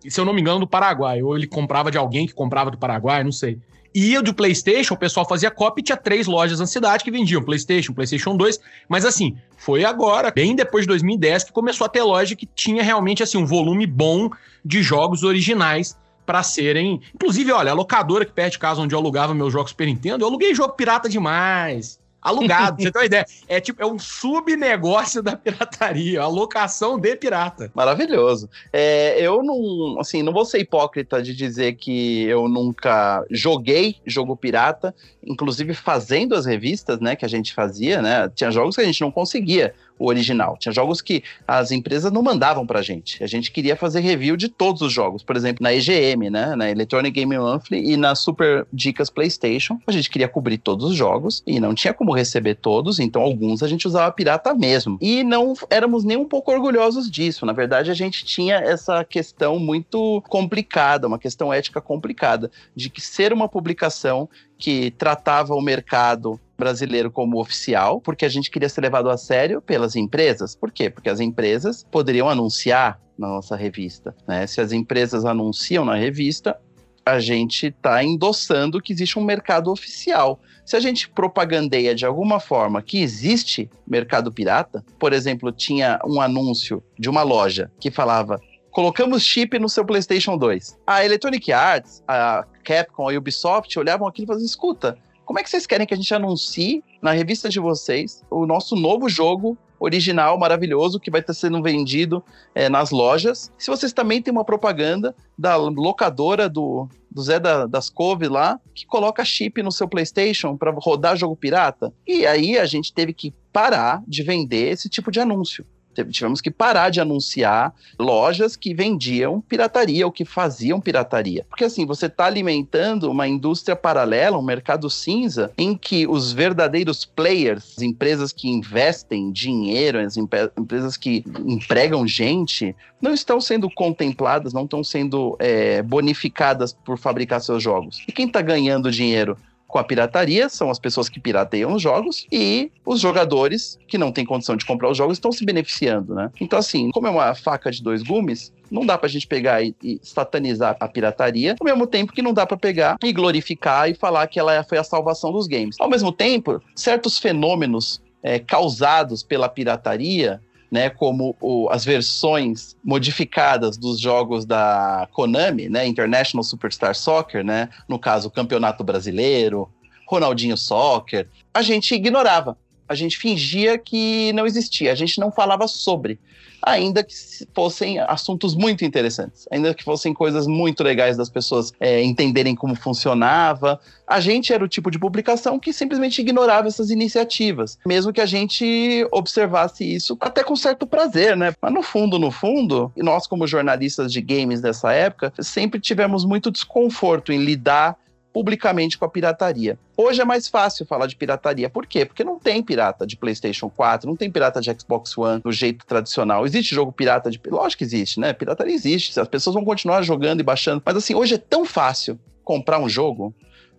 se eu não me engano, do Paraguai. Ou ele comprava de alguém que comprava do Paraguai, não sei. E o do PlayStation, o pessoal fazia cópia e tinha três lojas na cidade que vendiam PlayStation, PlayStation dois. Mas assim, foi agora, bem depois de dois mil e dez, que começou a ter loja que tinha realmente assim, um volume bom de jogos originais para serem... Inclusive, olha, a locadora que perto de casa onde eu alugava meus jogos Super Nintendo, eu aluguei jogo pirata demais. Alugado, você tem uma ideia. É tipo, é um subnegócio da pirataria, a locação de pirata. Maravilhoso. É, eu não, assim, não vou ser hipócrita de dizer que eu nunca joguei jogo pirata, inclusive fazendo as revistas, né, que a gente fazia, né, tinha jogos que a gente não conseguia o original. Tinha jogos que as empresas não mandavam pra gente. A gente queria fazer review de todos os jogos. Por exemplo, na E G M, né? Na Electronic Game Monthly e na Super Dicas PlayStation. A gente queria cobrir todos os jogos e não tinha como receber todos. Então, alguns a gente usava pirata mesmo. E não éramos nem um pouco orgulhosos disso. Na verdade, a gente tinha essa questão muito complicada, uma questão ética complicada, de que ser uma publicação que tratava o mercado brasileiro como oficial, porque a gente queria ser levado a sério pelas empresas. Por quê? Porque as empresas poderiam anunciar na nossa revista, né? Se as empresas anunciam na revista, a gente está endossando que existe um mercado oficial. Se a gente propagandeia de alguma forma que existe mercado pirata, por exemplo, tinha um anúncio de uma loja que falava: colocamos chip no seu PlayStation dois. A Electronic Arts, a Capcom, a Ubisoft olhavam aquilo e falavam: escuta, como é que vocês querem que a gente anuncie na revista de vocês o nosso novo jogo original, maravilhoso, que vai estar sendo vendido é, nas lojas, se vocês também têm uma propaganda da locadora do, do Zé da, das Couve lá, que coloca chip no seu PlayStation para rodar jogo pirata? E aí a gente teve que parar de vender esse tipo de anúncio. Tivemos que parar de anunciar lojas que vendiam pirataria ou que faziam pirataria. Porque assim, você está alimentando uma indústria paralela, um mercado cinza, em que os verdadeiros players, as empresas que investem dinheiro, as empresas que empregam gente, não estão sendo contempladas, não estão sendo é, bonificadas por fabricar seus jogos. E quem está ganhando dinheiro com a pirataria são as pessoas que pirateiam os jogos, e os jogadores que não têm condição de comprar os jogos estão se beneficiando, né? Então assim, como é uma faca de dois gumes, não dá pra gente pegar e, e satanizar a pirataria, ao mesmo tempo que não dá pra pegar e glorificar e falar que ela foi a salvação dos games. Ao mesmo tempo, certos fenômenos é, causados pela pirataria, né, como o, as versões modificadas dos jogos da Konami, né, International Superstar Soccer, né, no caso, Campeonato Brasileiro, Ronaldinho Soccer, a gente ignorava, a gente fingia que não existia, a gente não falava sobre, ainda que fossem assuntos muito interessantes, ainda que fossem coisas muito legais das pessoas é, entenderem como funcionava. A gente era o tipo de publicação que simplesmente ignorava essas iniciativas, mesmo que a gente observasse isso até com certo prazer, né? Mas no fundo, no fundo, nós como jornalistas de games dessa época, sempre tivemos muito desconforto em lidar publicamente com a pirataria. Hoje é mais fácil falar de pirataria. Por quê? Porque não tem pirata de PlayStation quatro, não tem pirata de Xbox One do jeito tradicional. Existe jogo pirata de... Lógico que existe, né? Pirataria existe. As pessoas vão continuar jogando e baixando. Mas assim, hoje é tão fácil comprar um jogo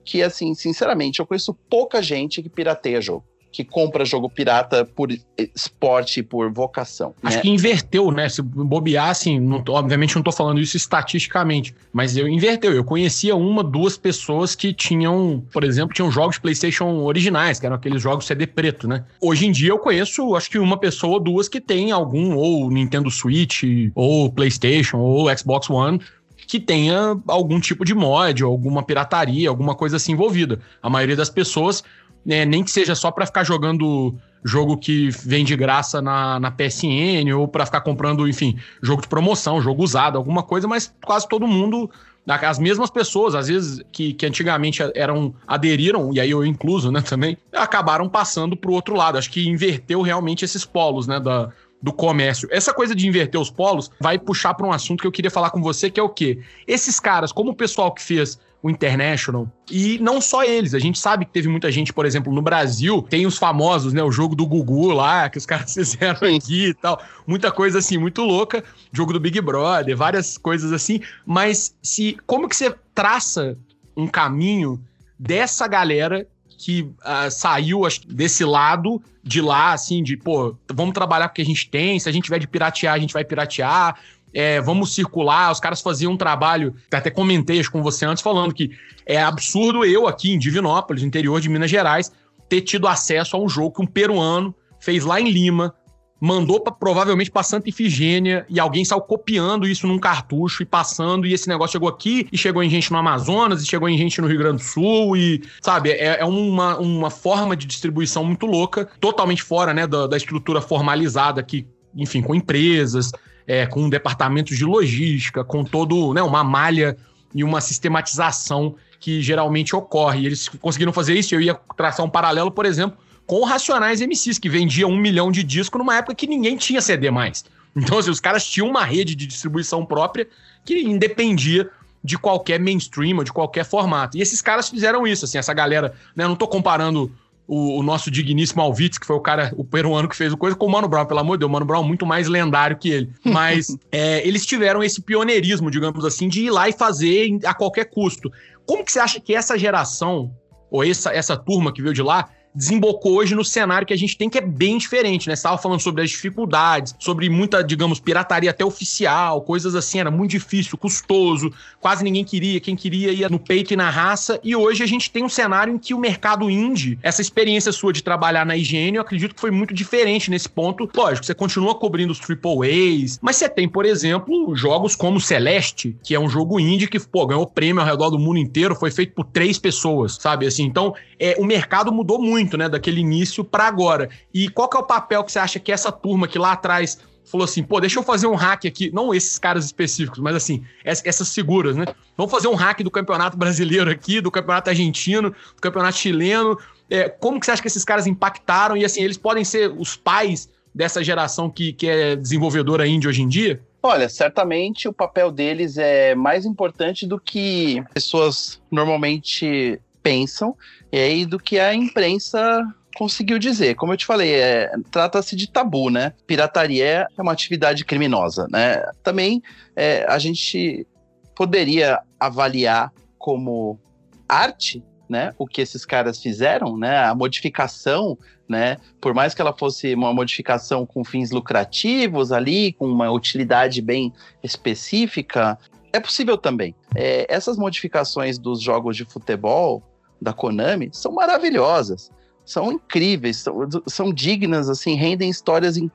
que, assim, sinceramente, eu conheço pouca gente que pirateia jogo, que compra jogo pirata por esporte, por vocação. Acho né? que inverteu, né? Se bobear, assim, não, obviamente não tô falando isso estatisticamente, mas eu inverteu. Eu conhecia uma, duas pessoas que tinham, por exemplo, tinham jogos de PlayStation originais, que eram aqueles jogos C D preto, né? Hoje em dia eu conheço, acho que uma pessoa ou duas que tem algum, ou Nintendo Switch, ou PlayStation, ou Xbox One, que tenha algum tipo de mod, alguma pirataria, alguma coisa assim envolvida. A maioria das pessoas... É, nem que seja só para ficar jogando jogo que vem de graça na, na P S N, ou para ficar comprando, enfim, jogo de promoção, jogo usado, alguma coisa, mas quase todo mundo, as mesmas pessoas, às vezes, que, que antigamente eram, aderiram, e aí eu incluso, né, também, acabaram passando pro outro lado. Acho que inverteu realmente esses polos, né, da... do comércio. Essa coisa de inverter os polos vai puxar para um assunto que eu queria falar com você, que é o quê? Esses caras, como o pessoal que fez o International, e não só eles, a gente sabe que teve muita gente, por exemplo, no Brasil, tem os famosos, né, o jogo do Gugu lá, que os caras fizeram aqui e tal, muita coisa assim, muito louca, jogo do Big Brother, várias coisas assim, mas se, como que você traça um caminho dessa galera que uh, saiu desse lado, de lá, assim, de, pô, vamos trabalhar com o que a gente tem, se a gente tiver de piratear, a gente vai piratear, é, vamos circular, os caras faziam um trabalho, até comentei com você antes falando que é absurdo eu aqui em Divinópolis, interior de Minas Gerais, ter tido acesso a um jogo que um peruano fez lá em Lima, mandou pra, provavelmente para Santa Ifigênia, e alguém saiu copiando isso num cartucho e passando, e esse negócio chegou aqui, e chegou em gente no Amazonas, e chegou em gente no Rio Grande do Sul, e, sabe, é, é uma, uma forma de distribuição muito louca, totalmente fora, né, da, da estrutura formalizada que, enfim, com empresas, é, com departamentos de logística, com todo, né, uma malha e uma sistematização que geralmente ocorre. E eles conseguiram fazer isso, eu ia traçar um paralelo, por exemplo, com o Racionais M Cs, que vendia um milhão de discos numa época que ninguém tinha C D mais. Então, assim, os caras tinham uma rede de distribuição própria que independia de qualquer mainstream ou de qualquer formato. E esses caras fizeram isso, assim, essa galera, né? Não tô comparando o, o nosso digníssimo Alvitz, que foi o cara, o peruano que fez o coisa, com o Mano Brown, pelo amor de Deus, o Mano Brown é muito mais lendário que ele. Mas é, eles tiveram esse pioneirismo, digamos assim, de ir lá e fazer a qualquer custo. Como que você acha que essa geração, ou essa, essa turma que veio de lá, desembocou hoje no cenário que a gente tem, que é bem diferente, né? Você estava falando sobre as dificuldades, sobre muita, digamos, pirataria até oficial, coisas assim, era muito difícil, custoso, quase ninguém queria, quem queria ia no peito e na raça, e hoje a gente tem um cenário em que o mercado indie, essa experiência sua de trabalhar na I G N, eu acredito que foi muito diferente nesse ponto. Lógico, você continua cobrindo os Triple A's, mas você tem, por exemplo, jogos como Celeste, que é um jogo indie que, pô, ganhou prêmio ao redor do mundo inteiro, foi feito por três pessoas, sabe? Assim, então, é, o mercado mudou muito, né, daquele início para agora. E qual que é o papel que você acha que essa turma que lá atrás falou assim, pô, deixa eu fazer um hack aqui, não esses caras específicos, mas assim, essas figuras, né? Vamos fazer um hack do Campeonato Brasileiro aqui, do Campeonato Argentino, do Campeonato Chileno. É, como que você acha que esses caras impactaram? E assim, eles podem ser os pais dessa geração que, que é desenvolvedora indie hoje em dia? Olha, certamente o papel deles é mais importante do que pessoas normalmente pensam, e aí do que a imprensa conseguiu dizer. Como eu te falei, é, trata-se de tabu, né? Pirataria é uma atividade criminosa, né? Também é, a gente poderia avaliar como arte, né, o que esses caras fizeram, né? A modificação, né? Por mais que ela fosse uma modificação com fins lucrativos ali, com uma utilidade bem específica, é possível também. É, essas modificações dos jogos de futebol da Konami são maravilhosas, são incríveis, são, são dignas, assim, rendem histórias in,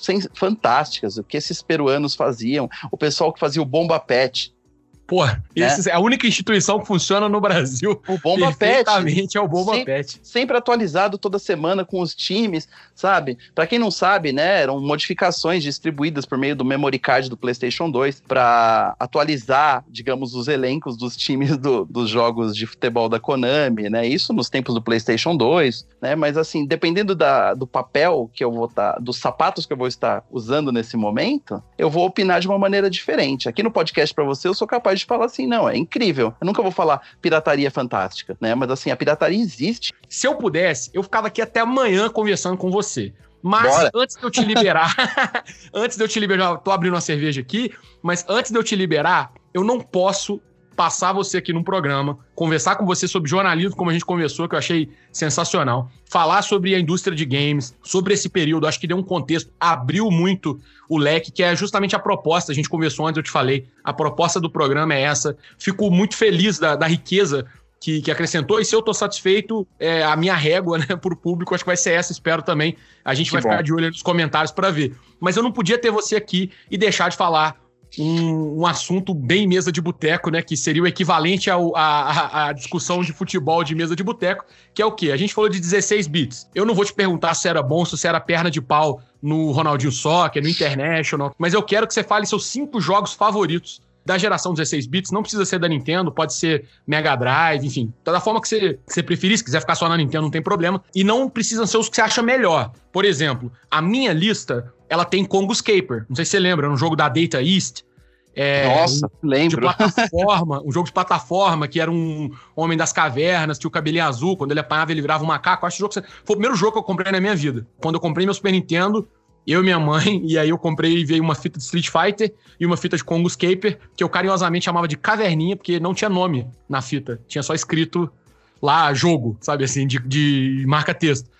sem, fantásticas. O que esses peruanos faziam, o pessoal que fazia o Bomba Pet. Pô, né? Essa é a única instituição que funciona no Brasil. O Bomba Pet é o Bomba sempre, Pet. Sempre atualizado toda semana com os times, sabe? Pra quem não sabe, né, eram modificações distribuídas por meio do memory card do PlayStation dois pra atualizar, digamos, os elencos dos times do, dos jogos de futebol da Konami, né? Isso nos tempos do PlayStation dois, né? Mas assim, dependendo da, do papel que eu vou estar, dos sapatos que eu vou estar usando nesse momento, eu vou opinar de uma maneira diferente. Aqui no podcast pra você, eu sou capaz de de falar assim, não, é incrível. Eu nunca vou falar pirataria fantástica, né? Mas assim, a pirataria existe. Se eu pudesse, eu ficava aqui até amanhã conversando com você. Mas Bora. antes de eu te liberar, antes de eu te liberar, tô abrindo uma cerveja aqui, mas antes de eu te liberar, eu não posso passar você aqui num programa, conversar com você sobre jornalismo, como a gente conversou, que eu achei sensacional, falar sobre a indústria de games, sobre esse período, acho que deu um contexto, abriu muito o leque, que é justamente a proposta, a gente conversou antes, eu te falei, a proposta do programa é essa, fico muito feliz da, da riqueza que, que acrescentou, e se eu tô satisfeito, é, a minha régua, né, pro público, acho que vai ser essa, espero também, a gente que vai bom. ficar de olho nos comentários para ver, mas eu não podia ter você aqui e deixar de falar Um, um assunto bem mesa de boteco, né? Que seria o equivalente à discussão de futebol de mesa de boteco, que é o quê? A gente falou de dezesseis bits. Eu não vou te perguntar se era bom, se era perna de pau no Ronaldinho Soccer, no International, mas eu quero que você fale seus cinco jogos favoritos da geração dezesseis bits, não precisa ser da Nintendo, pode ser Mega Drive, enfim, da forma que você, que você preferir, se quiser ficar só na Nintendo não tem problema, e não precisam ser os que você acha melhor. Por exemplo, a minha lista, ela tem Congo Scaper, não sei se você lembra, é um jogo da Data East, é, Nossa, um, lembro. De plataforma, um jogo de plataforma, que era um homem das cavernas, tinha o cabelinho azul, quando ele apanhava ele virava um macaco, acho que o jogo que você... foi o primeiro jogo que eu comprei na minha vida, quando eu comprei meu Super Nintendo, eu e minha mãe, e aí eu comprei e veio uma fita de Street Fighter e uma fita de Congo Scaper, que eu carinhosamente chamava de Caverninha, porque não tinha nome na fita, tinha só escrito lá jogo, sabe assim, de, de marca-texto.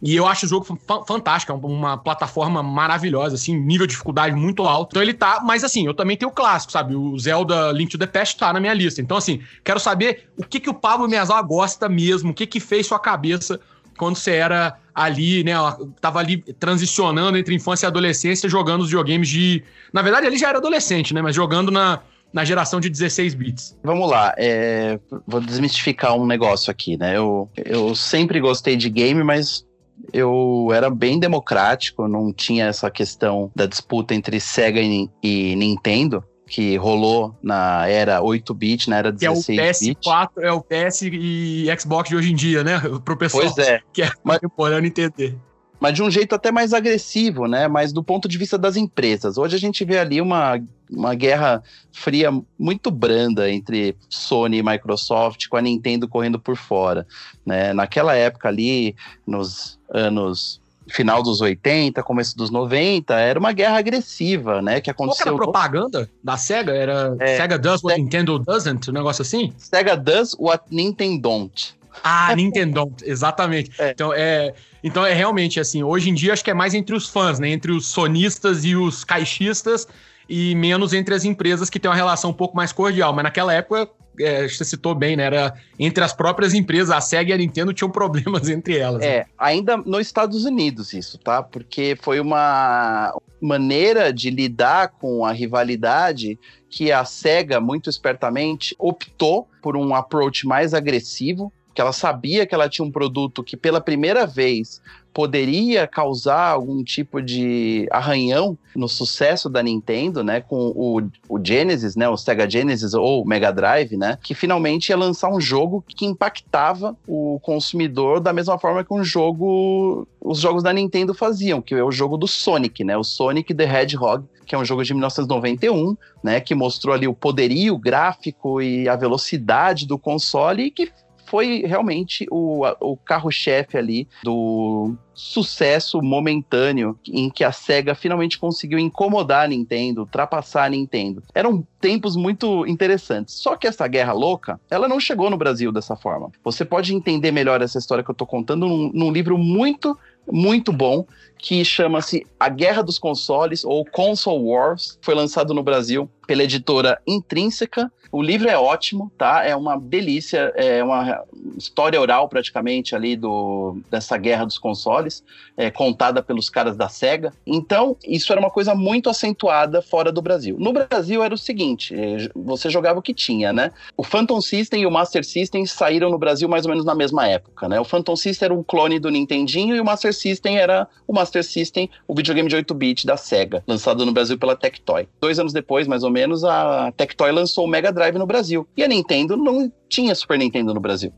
E eu acho o jogo fa- fantástico, é uma plataforma maravilhosa, assim, nível de dificuldade muito alto. Então ele tá, mas assim, eu também tenho o clássico, sabe? O Zelda Link to the Past tá na minha lista. Então assim, quero saber o que, que o Pablo Miyazawa gosta mesmo, o que que fez sua cabeça quando você era ali, né, ó, tava ali transicionando entre infância e adolescência, jogando os videogames de... Na verdade, ele já era adolescente, né, mas jogando na... na geração de dezesseis bits. Vamos lá, é... vou desmistificar um negócio aqui, né? Eu, eu sempre gostei de game, mas eu era bem democrático, não tinha essa questão da disputa entre Sega e, e Nintendo, que rolou na era oito bit, na era dezesseis bit. É o P S quatro, é o P S e Xbox de hoje em dia, né? Pro pessoal pois é. Que é contemporâneo entender. Mas de um jeito até mais agressivo, né? Mas do ponto de vista das empresas. Hoje a gente vê ali uma, uma guerra fria muito branda entre Sony e Microsoft, com a Nintendo correndo por fora, né? Naquela época ali, nos anos... final dos oitenta, começo dos noventa, era uma guerra agressiva, né, que aconteceu... Qual era a propaganda da Sega? Era é, Sega does what Sega... Nintendo doesn't, um negócio assim? Sega does what Nintendo don't. Ah, é. Nintendo, exatamente. É. Então, é, então é realmente assim, hoje em dia acho que é mais entre os fãs, né, entre os sonistas e os caixistas, e menos entre as empresas que tem uma relação um pouco mais cordial, mas naquela época... É, você citou bem, né? Era entre as próprias empresas, a Sega e a Nintendo tinham problemas entre elas. É, né? Ainda nos Estados Unidos isso, tá? Porque foi uma maneira de lidar com a rivalidade que a Sega, muito espertamente, optou por um approach mais agressivo, que ela sabia que ela tinha um produto que pela primeira vez poderia causar algum tipo de arranhão no sucesso da Nintendo, né, com o, o Genesis, né, o Sega Genesis ou o Mega Drive, né, que finalmente ia lançar um jogo que impactava o consumidor da mesma forma que um jogo, os jogos da Nintendo faziam, que é o jogo do Sonic, né, o Sonic the Hedgehog, que é um jogo de mil novecentos e noventa e um, né, que mostrou ali o poderio gráfico e a velocidade do console e que foi realmente o, o carro-chefe ali do sucesso momentâneo em que a Sega finalmente conseguiu incomodar a Nintendo, ultrapassar a Nintendo. Eram tempos muito interessantes. Só que essa guerra louca, ela não chegou no Brasil dessa forma. Você pode entender melhor essa história que eu tô contando num, num livro muito, muito bom, que chama-se A Guerra dos Consoles, ou Console Wars. Foi lançado no Brasil pela editora Intrínseca. O livro é ótimo, tá? É uma delícia, é uma história oral praticamente ali do, dessa guerra dos consoles, é, contada pelos caras da Sega. Então, isso era uma coisa muito acentuada fora do Brasil. No Brasil era o seguinte, você jogava o que tinha, né? O Phantom System e o Master System saíram no Brasil mais ou menos na mesma época, né? O Phantom System era um clone do Nintendinho e o Master System era o Master System, o videogame de oito bit da Sega, lançado no Brasil pela Tectoy. Dois anos depois, mais ou menos, a Tectoy lançou o Mega Drive no Brasil. E a Nintendo não tinha Super Nintendo no Brasil.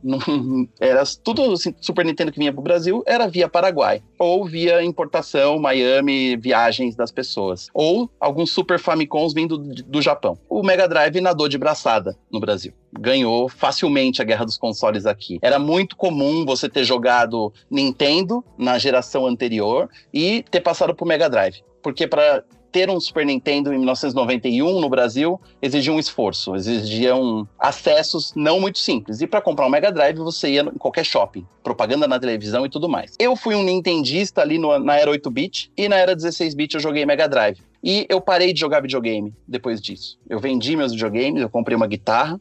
Era tudo assim, Super Nintendo que vinha pro Brasil era via Paraguai. Ou via importação, Miami, viagens das pessoas. Ou alguns Super Famicoms vindo do Japão. O Mega Drive nadou de braçada no Brasil. Ganhou facilmente a guerra dos consoles aqui. Era muito comum você ter jogado Nintendo na geração anterior e ter passado pro Mega Drive. Porque para ter um Super Nintendo em mil novecentos e noventa e um no Brasil exigia um esforço, exigia um acessos não muito simples. E para comprar um Mega Drive, você ia em qualquer shopping, propaganda na televisão e tudo mais. Eu fui um nintendista ali no, na era oito bit e na era dezesseis bit eu joguei Mega Drive. E eu parei de jogar videogame depois disso. Eu vendi meus videogames, eu comprei uma guitarra,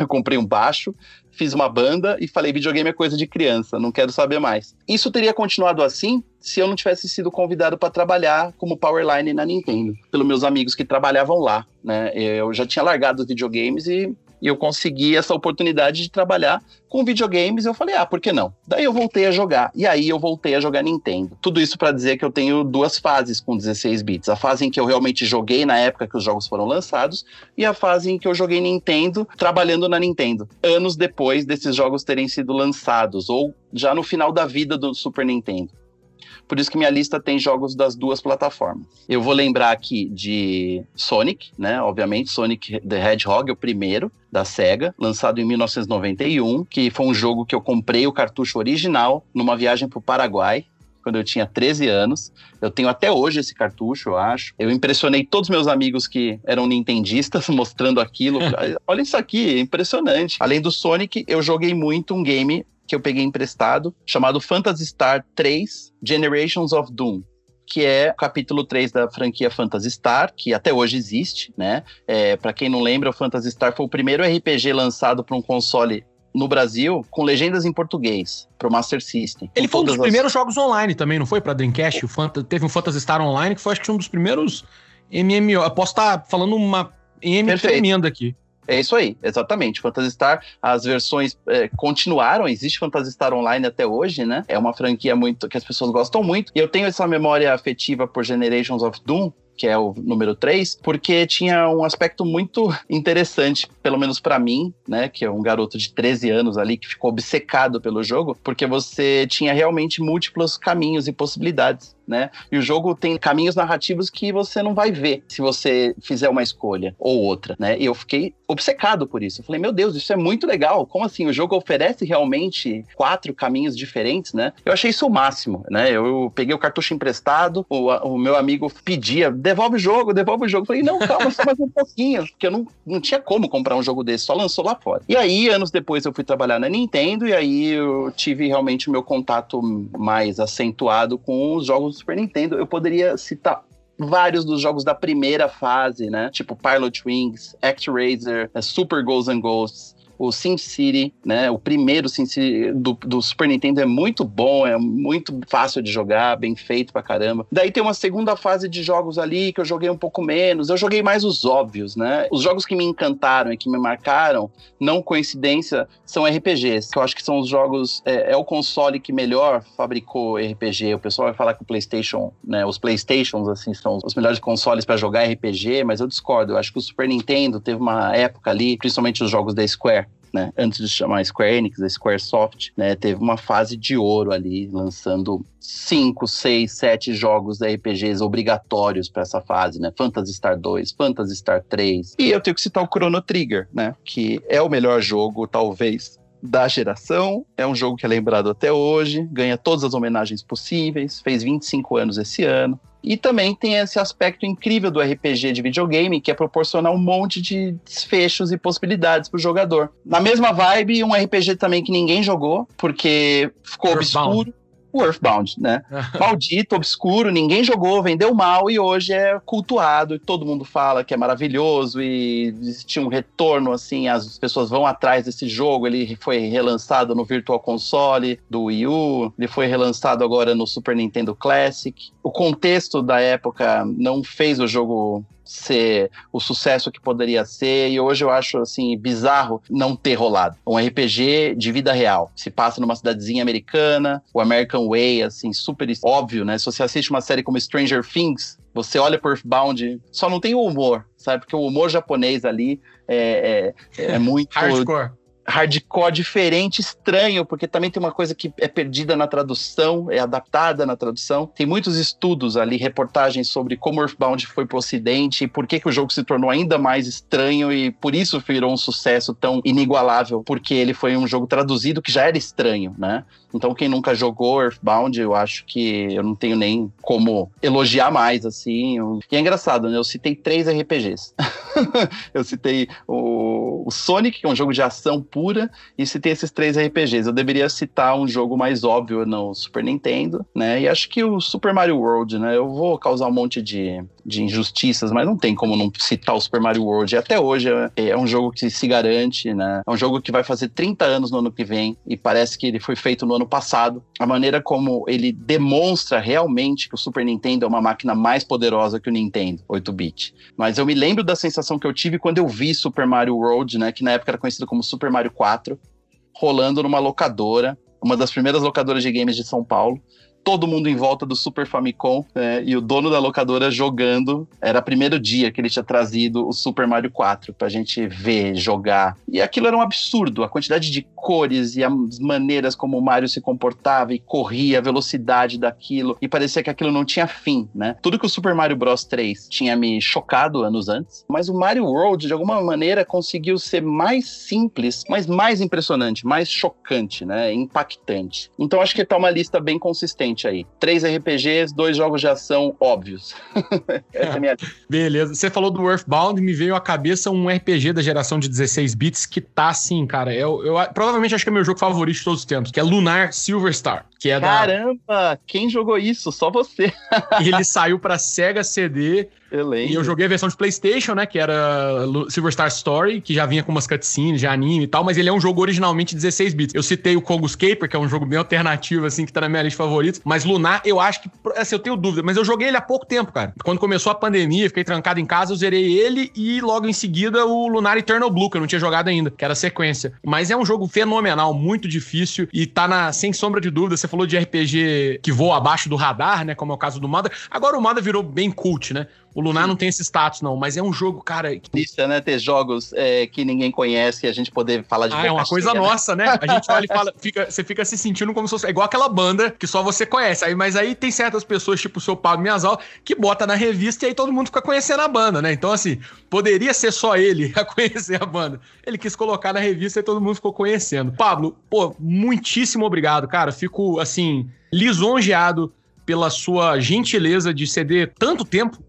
eu comprei um baixo, fiz uma banda e falei, videogame é coisa de criança, não quero saber mais. Isso teria continuado assim se eu não tivesse sido convidado para trabalhar como Powerline na Nintendo, pelos meus amigos que trabalhavam lá, né? Eu já tinha largado os videogames e, e eu consegui essa oportunidade de trabalhar com videogames. Eu falei, ah, por que não? Daí eu voltei a jogar, e aí eu voltei a jogar Nintendo. Tudo isso para dizer que eu tenho duas fases com dezesseis bits. A fase em que eu realmente joguei na época que os jogos foram lançados, e a fase em que eu joguei Nintendo, trabalhando na Nintendo. Anos depois desses jogos terem sido lançados, ou já no final da vida do Super Nintendo. Por isso que minha lista tem jogos das duas plataformas. Eu vou lembrar aqui de Sonic, né? Obviamente, Sonic the Hedgehog, o primeiro da Sega, lançado em mil novecentos e noventa e um, que foi um jogo que eu comprei o cartucho original numa viagem para o Paraguai, quando eu tinha treze anos. Eu tenho até hoje esse cartucho, eu acho. Eu impressionei todos os meus amigos que eram nintendistas, mostrando aquilo. Olha isso aqui, é impressionante. Além do Sonic, eu joguei muito um game que eu peguei emprestado, chamado Phantasy Star três Generations of Doom, que é o capítulo três da franquia Phantasy Star, que até hoje existe, né? É, pra quem não lembra, o Phantasy Star foi o primeiro R P G lançado pra um console no Brasil, com legendas em português, pro Master System. Ele foi um dos as... primeiros jogos online também, não foi? Pra Dreamcast? O Fanta... Teve um Phantasy Star Online, que foi acho que um dos primeiros M M O. Eu posso estar tá falando uma M tremenda aqui. É isso aí, exatamente. Phantasy Star, as versões é, continuaram, existe Phantasy Star Online até hoje, né? É uma franquia muito que as pessoas gostam muito. E eu tenho essa memória afetiva por Generations of Doom, que é o número três, porque tinha um aspecto muito interessante, pelo menos pra mim, né, que é um garoto de treze anos ali, que ficou obcecado pelo jogo, porque você tinha realmente múltiplos caminhos e possibilidades, né, e o jogo tem caminhos narrativos que você não vai ver se você fizer uma escolha ou outra, né, e eu fiquei obcecado por isso, eu falei, meu Deus, isso é muito legal, como assim, o jogo oferece realmente quatro caminhos diferentes, né, eu achei isso o máximo, né, eu peguei o cartucho emprestado, o, o meu amigo pedia, devolve o jogo, devolve o jogo. Eu falei, não, calma, só mais um pouquinho, porque eu não, não tinha como comprar um jogo desse, só lançou lá fora. E aí, anos depois, eu fui trabalhar na Nintendo, e aí eu tive realmente o meu contato mais acentuado com os jogos do Super Nintendo. Eu poderia citar vários dos jogos da primeira fase, né? Tipo Pilot Wings, ActRaiser, Super Ghosts and Ghosts, o SimCity, né? O primeiro SimCity do, do Super Nintendo é muito bom, é muito fácil de jogar, bem feito pra caramba. Daí tem uma segunda fase de jogos ali que eu joguei um pouco menos, eu joguei mais os óbvios, né? Os jogos que me encantaram e que me marcaram, não coincidência, são R P Gs, que eu acho que são os jogos, é, é o console que melhor fabricou R P G, o pessoal vai falar que o PlayStation, né? Os PlayStations, assim, são os melhores consoles pra jogar R P G, mas eu discordo, eu acho que o Super Nintendo teve uma época ali, principalmente os jogos da Square, né? Antes de chamar Square Enix, a Squaresoft, né? Teve uma fase de ouro ali, lançando cinco, seis, sete jogos R P Gs obrigatórios para essa fase, né? Phantasy Star dois, Phantasy Star três. E eu tenho que citar o Chrono Trigger, né? Que é o melhor jogo, talvez, da geração. É um jogo que é lembrado até hoje, ganha todas as homenagens possíveis, fez vinte e cinco anos esse ano. E também tem esse aspecto incrível do R P G de videogame, que é proporcionar um monte de desfechos e possibilidades pro jogador. Na mesma vibe, um R P G também que ninguém jogou, porque ficou obscuro. O Earthbound, né? Maldito, obscuro, ninguém jogou, vendeu mal e hoje é cultuado e todo mundo fala que é maravilhoso e existe um retorno, assim, as pessoas vão atrás desse jogo, ele foi relançado no Virtual Console do Wii U, ele foi relançado agora no Super Nintendo Classic. O contexto da época não fez o jogo ser o sucesso que poderia ser, e hoje eu acho, assim, bizarro não ter rolado. Um R P G de vida real. Se passa numa cidadezinha americana, o American Way, assim, super óbvio, né? Se você assiste uma série como Stranger Things, você olha pro Earthbound, só não tem o humor, sabe? Porque o humor japonês ali é, é, é muito... Hardcore. Hardcore diferente, estranho, porque também tem uma coisa que é perdida na tradução, é adaptada na tradução. Tem muitos estudos ali, reportagens sobre como Earthbound foi pro ocidente e por que, que o jogo se tornou ainda mais estranho e por isso virou um sucesso tão inigualável, porque ele foi um jogo traduzido que já era estranho, né? Então quem nunca jogou Earthbound, eu acho que eu não tenho nem como elogiar mais, assim. E é engraçado, né? Eu citei três R P Gs. Eu citei o, o Sonic, que é um jogo de ação pura, e citei esses três R P Gs. Eu deveria citar um jogo mais óbvio no Super Nintendo, né? E acho que o Super Mario World, né? Eu vou causar um monte de, de injustiças, mas não tem como não citar o Super Mario World. E até hoje é, é um jogo que se garante, né? É um jogo que vai fazer trinta anos no ano que vem, e parece que ele foi feito no ano passado. A maneira como ele demonstra realmente que o Super Nintendo é uma máquina mais poderosa que o Nintendo oito bit. Mas eu me lembro da sensação que eu tive quando eu vi Super Mario World, né? Que na época era conhecido como Super Mario quatro, rolando numa locadora, uma das primeiras locadoras de games de São Paulo. Todo mundo em volta do Super Famicom, né? E o dono da locadora jogando. Era o primeiro dia que ele tinha trazido o Super Mario quatro pra gente ver, jogar. E aquilo era um absurdo. A quantidade de cores e as maneiras como o Mario se comportava e corria, a velocidade daquilo. E parecia que aquilo não tinha fim, né? Tudo que o Super Mario Bros. três tinha me chocado anos antes. Mas o Mario World, de alguma maneira, conseguiu ser mais simples, mas mais impressionante, mais chocante, né? Impactante. Então acho que tá uma lista bem consistente. gente aí. Três R P Gs, dois jogos de ação óbvios. Essa é a minha... Beleza. Você falou do Earthbound, me veio à cabeça um R P G da geração de dezesseis bits que tá assim, cara. Eu, eu provavelmente acho que é meu jogo favorito de todos os tempos, que é Lunar Silver Star, que é Caramba, da... Caramba, quem jogou isso? Só você. Ele saiu pra Sega C D... Excelente. E eu joguei a versão de PlayStation, né, que era Silver Star Story, que já vinha com umas cutscenes, já anime e tal, mas ele é um jogo originalmente dezesseis bits. Eu citei o Kongoscaper, que é um jogo bem alternativo, assim, que tá na minha lista de favoritos, mas Lunar, eu acho que, assim, eu tenho dúvida, mas eu joguei ele há pouco tempo, cara. Quando começou a pandemia, fiquei trancado em casa, eu zerei ele e logo em seguida o Lunar Eternal Blue, que eu não tinha jogado ainda, que era sequência. Mas é um jogo fenomenal, muito difícil e tá na, sem sombra de dúvida, você falou de R P G que voa abaixo do radar, né, como é o caso do Mother. Agora o Mother virou bem cult, né? O Lunar Sim. não tem esse status, não, mas é um jogo, cara... Que... Isso, né? Ter jogos é, que ninguém conhece e a gente poder falar de... Ah, é uma coisa né? nossa, né? A gente olha e fala... Fica, você fica se sentindo como se fosse... É igual aquela banda que só você conhece. Aí, mas aí tem certas pessoas, tipo o seu Pablo Miyazawa, que bota na revista e aí todo mundo fica conhecendo a banda, né? Então, assim, poderia ser só ele a conhecer a banda. Ele quis colocar na revista e todo mundo ficou conhecendo. Pablo, pô, muitíssimo obrigado, cara. Fico, assim, lisonjeado pela sua gentileza de ceder tanto tempo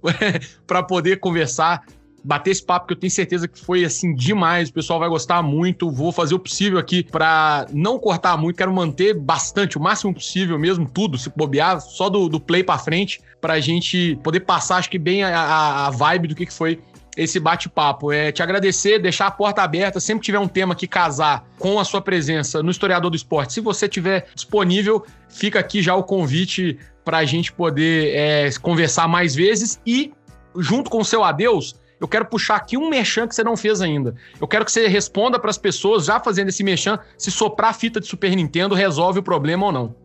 para poder conversar, bater esse papo, que eu tenho certeza que foi, assim, demais. O pessoal vai gostar muito. Vou fazer o possível aqui para não cortar muito. Quero manter bastante, o máximo possível mesmo, tudo, se bobear, só do, do play para frente, pra gente poder passar, acho que bem a, a, a vibe do que, que foi esse bate-papo. É te agradecer, deixar a porta aberta, sempre tiver um tema que casar com a sua presença no Historiador do Esporte. Se você tiver disponível, fica aqui já o convite para a gente poder é, conversar mais vezes e, junto com o seu adeus, eu quero puxar aqui um merchan que você não fez ainda. Eu quero que você responda para as pessoas, já fazendo esse merchan, se soprar a fita de Super Nintendo resolve o problema ou não.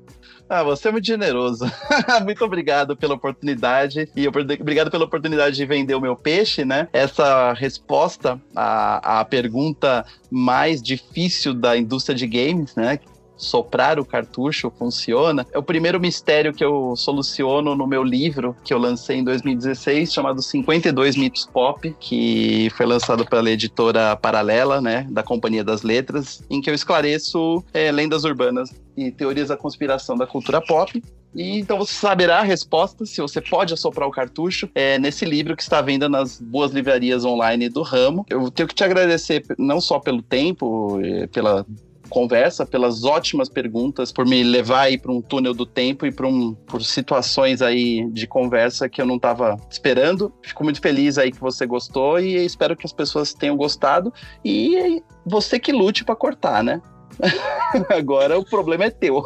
Ah, você é muito generoso. Muito obrigado pela oportunidade e obrigado pela oportunidade de vender o meu peixe, né? Essa resposta à, à pergunta mais difícil da indústria de games, né? Soprar o cartucho funciona. É o primeiro mistério que eu soluciono no meu livro, que eu lancei em dois mil e dezesseis, chamado cinquenta e dois mitos pop, que foi lançado pela editora Paralela, né, da Companhia das Letras, em que eu esclareço é, lendas urbanas e teorias da conspiração da cultura pop. E então você saberá a resposta se você pode assoprar o cartucho é, nesse livro que está à venda nas boas livrarias online do ramo. Eu tenho que te agradecer não só pelo tempo, pela conversa, pelas ótimas perguntas, por me levar aí para um túnel do tempo e por, um, por situações aí de conversa que eu não estava esperando. Fico muito feliz aí que você gostou e espero que as pessoas tenham gostado e você que lute para cortar, né? Agora o problema é teu.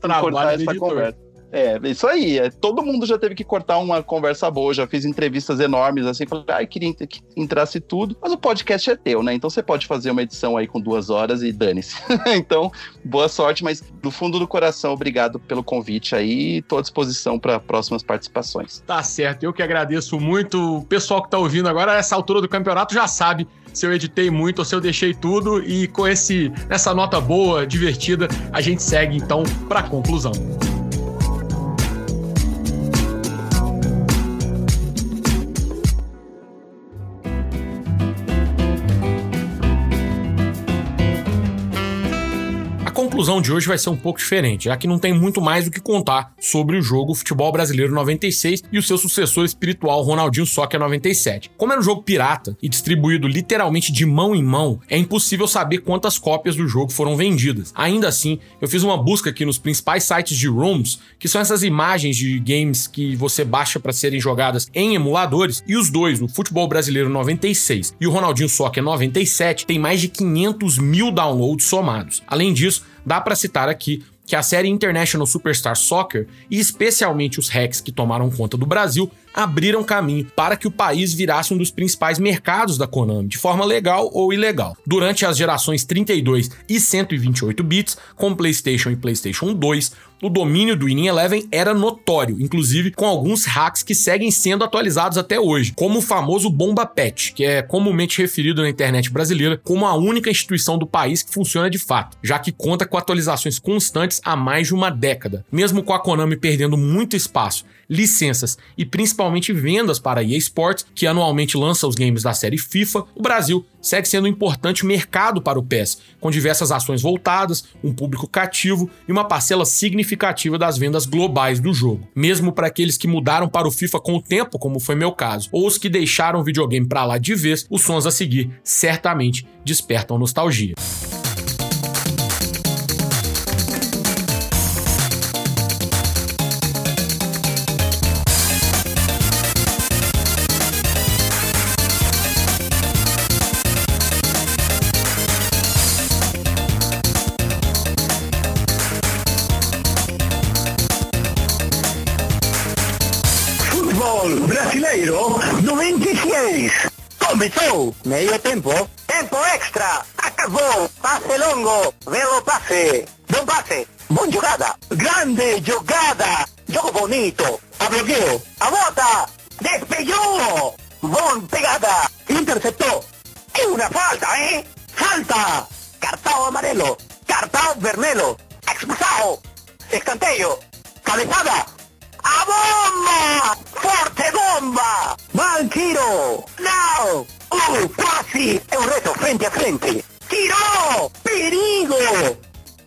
Cortar essa conversa. É, isso aí, todo mundo já teve que cortar uma conversa boa, já fiz entrevistas enormes, assim, falei, ai, ah, queria que entrasse tudo, mas o podcast é teu, né, então você pode fazer uma edição aí com duas horas e dane-se. Então, boa sorte, mas do fundo do coração, obrigado pelo convite aí, estou à disposição para próximas participações. Tá certo, eu que agradeço muito, o pessoal que tá ouvindo agora, essa altura do campeonato já sabe se eu editei muito ou se eu deixei tudo, e com esse, essa nota boa, divertida, a gente segue então pra conclusão. A conclusão de hoje vai ser um pouco diferente, já que não tem muito mais o que contar sobre o jogo Futebol Brasileiro noventa e seis e o seu sucessor espiritual Ronaldinho Soccer noventa e sete. Como era um jogo pirata e distribuído literalmente de mão em mão, é impossível saber quantas cópias do jogo foram vendidas. Ainda assim, eu fiz uma busca aqui nos principais sites de ROMs, que são essas imagens de games que você baixa para serem jogadas em emuladores, e os dois, o Futebol Brasileiro noventa e seis e o Ronaldinho Soccer noventa e sete, tem mais de quinhentos mil downloads somados. Além disso, dá para citar aqui que a série International Superstar Soccer, e especialmente os hacks que tomaram conta do Brasil, abriram caminho para que o país virasse um dos principais mercados da Konami, de forma legal ou ilegal. Durante as gerações trinta e dois e cento e vinte e oito bits, com PlayStation e PlayStation dois, o domínio do Winning Eleven era notório, inclusive com alguns hacks que seguem sendo atualizados até hoje, como o famoso Bomba Patch, que é comumente referido na internet brasileira como a única instituição do país que funciona de fato, já que conta com atualizações constantes há mais de uma década. Mesmo com a Konami perdendo muito espaço, licenças e principalmente vendas para a E A Sports, que anualmente lança os games da série FIFA, o Brasil segue sendo um importante mercado para o P E S, com diversas ações voltadas, um público cativo e uma parcela significativa significativa das vendas globais do jogo, mesmo para aqueles que mudaram para o FIFA com o tempo, como foi meu caso, ou os que deixaram o videogame para lá de vez. Os sons a seguir certamente despertam nostalgia. noventa e seis. Começou, meio tempo, tempo extra, acabou, passe longo, belo passe, bom passe, boa jogada, grande jogada, jogo bonito, a bloqueio, a bota, despejou, boa pegada, interceptou, é uma falta, hein? Falta, cartão amarelo, cartão vermelho, expulsado, escanteio, cabeçada, a bomba, forte bomba, mal tiro, não, uh, quase, é um reto frente a frente, tirou, perigo,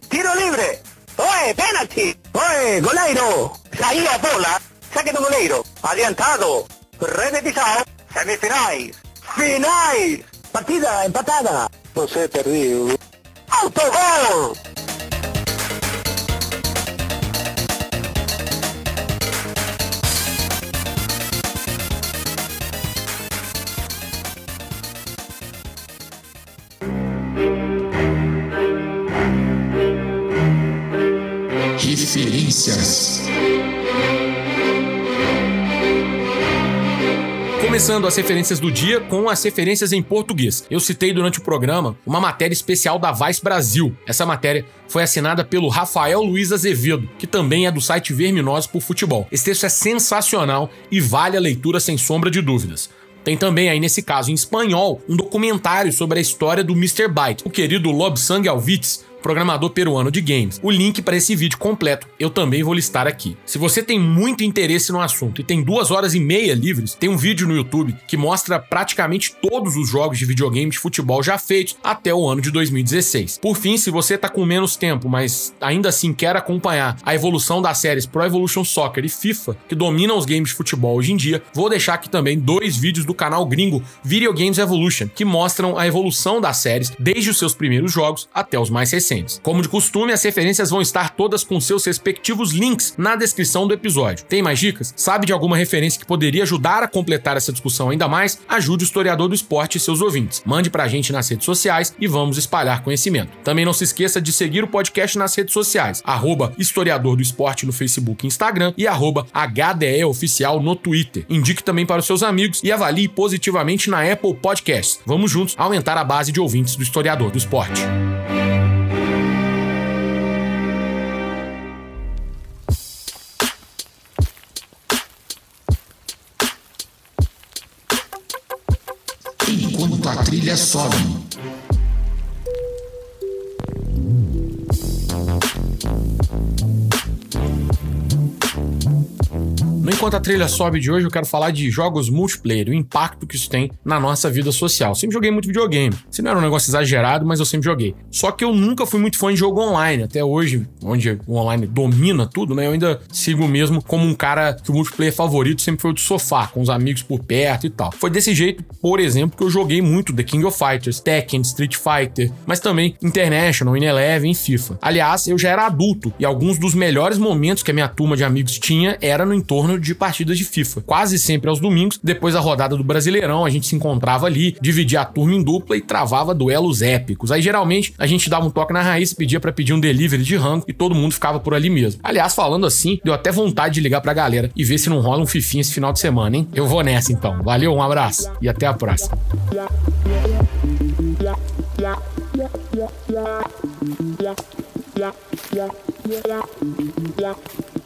tiro livre, oe, penalti, oe, goleiro, saiu a bola, saque do goleiro, adiantado, repetição, semifinais, finais, partida empatada, você perdeu, autogol. Começando as referências do dia com as referências em português. Eu citei durante o programa uma matéria especial da Vice Brasil. Essa matéria foi assinada pelo Rafael Luiz Azevedo, que também é do site Verminose por Futebol. Esse texto é sensacional e vale a leitura sem sombra de dúvidas. Tem também aí, nesse caso, em espanhol, um documentário sobre a história do mister Byte, o querido Lobsang Alvitz, programador peruano de games. O link para esse vídeo completo eu também vou listar aqui. Se você tem muito interesse no assunto e tem duas horas e meia livres, tem um vídeo no YouTube que mostra praticamente todos os jogos de videogame de futebol já feitos até o ano de dois mil e dezesseis. Por fim, se você está com menos tempo, mas ainda assim quer acompanhar a evolução das séries Pro Evolution Soccer e FIFA, que dominam os games de futebol hoje em dia, vou deixar aqui também dois vídeos do canal gringo Video Games Evolution, que mostram a evolução das séries desde os seus primeiros jogos até os mais recentes. Como de costume, as referências vão estar todas com seus respectivos links na descrição do episódio. Tem mais dicas? Sabe de alguma referência que poderia ajudar a completar essa discussão ainda mais? Ajude o Historiador do Esporte e seus ouvintes. Mande pra gente nas redes sociais e vamos espalhar conhecimento. Também não se esqueça de seguir o podcast nas redes sociais, arroba Historiador do Esporte no Facebook e Instagram e arroba H D E Oficial no Twitter. Indique também para os seus amigos e avalie positivamente na Apple Podcasts. Vamos juntos aumentar a base de ouvintes do Historiador do Esporte. A trilha sobe. No Enquanto a Trilha Sobe de hoje, eu quero falar de jogos multiplayer, o impacto que isso tem na nossa vida social. Eu sempre joguei muito videogame. Isso não era um negócio exagerado, mas eu sempre joguei. Só que eu nunca fui muito fã de jogo online. Até hoje, onde o online domina tudo, né? Eu ainda sigo mesmo como um cara que o multiplayer favorito sempre foi o de sofá, com os amigos por perto e tal. Foi desse jeito, por exemplo, que eu joguei muito The King of Fighters, Tekken, Street Fighter, mas também International, Intellivision e FIFA. Aliás, eu já era adulto e alguns dos melhores momentos que a minha turma de amigos tinha era no entorno de de partidas de FIFA. Quase sempre aos domingos, depois da rodada do Brasileirão, a gente se encontrava ali, dividia a turma em dupla e travava duelos épicos. Aí, geralmente, a gente dava um toque na raiz, pedia pra pedir um delivery de rango e todo mundo ficava por ali mesmo. Aliás, falando assim, deu até vontade de ligar pra galera e ver se não rola um fifinha esse final de semana, hein? Eu vou nessa, então. Valeu, um abraço e até a próxima. Yeah, yeah, yeah, yeah, yeah, yeah, yeah,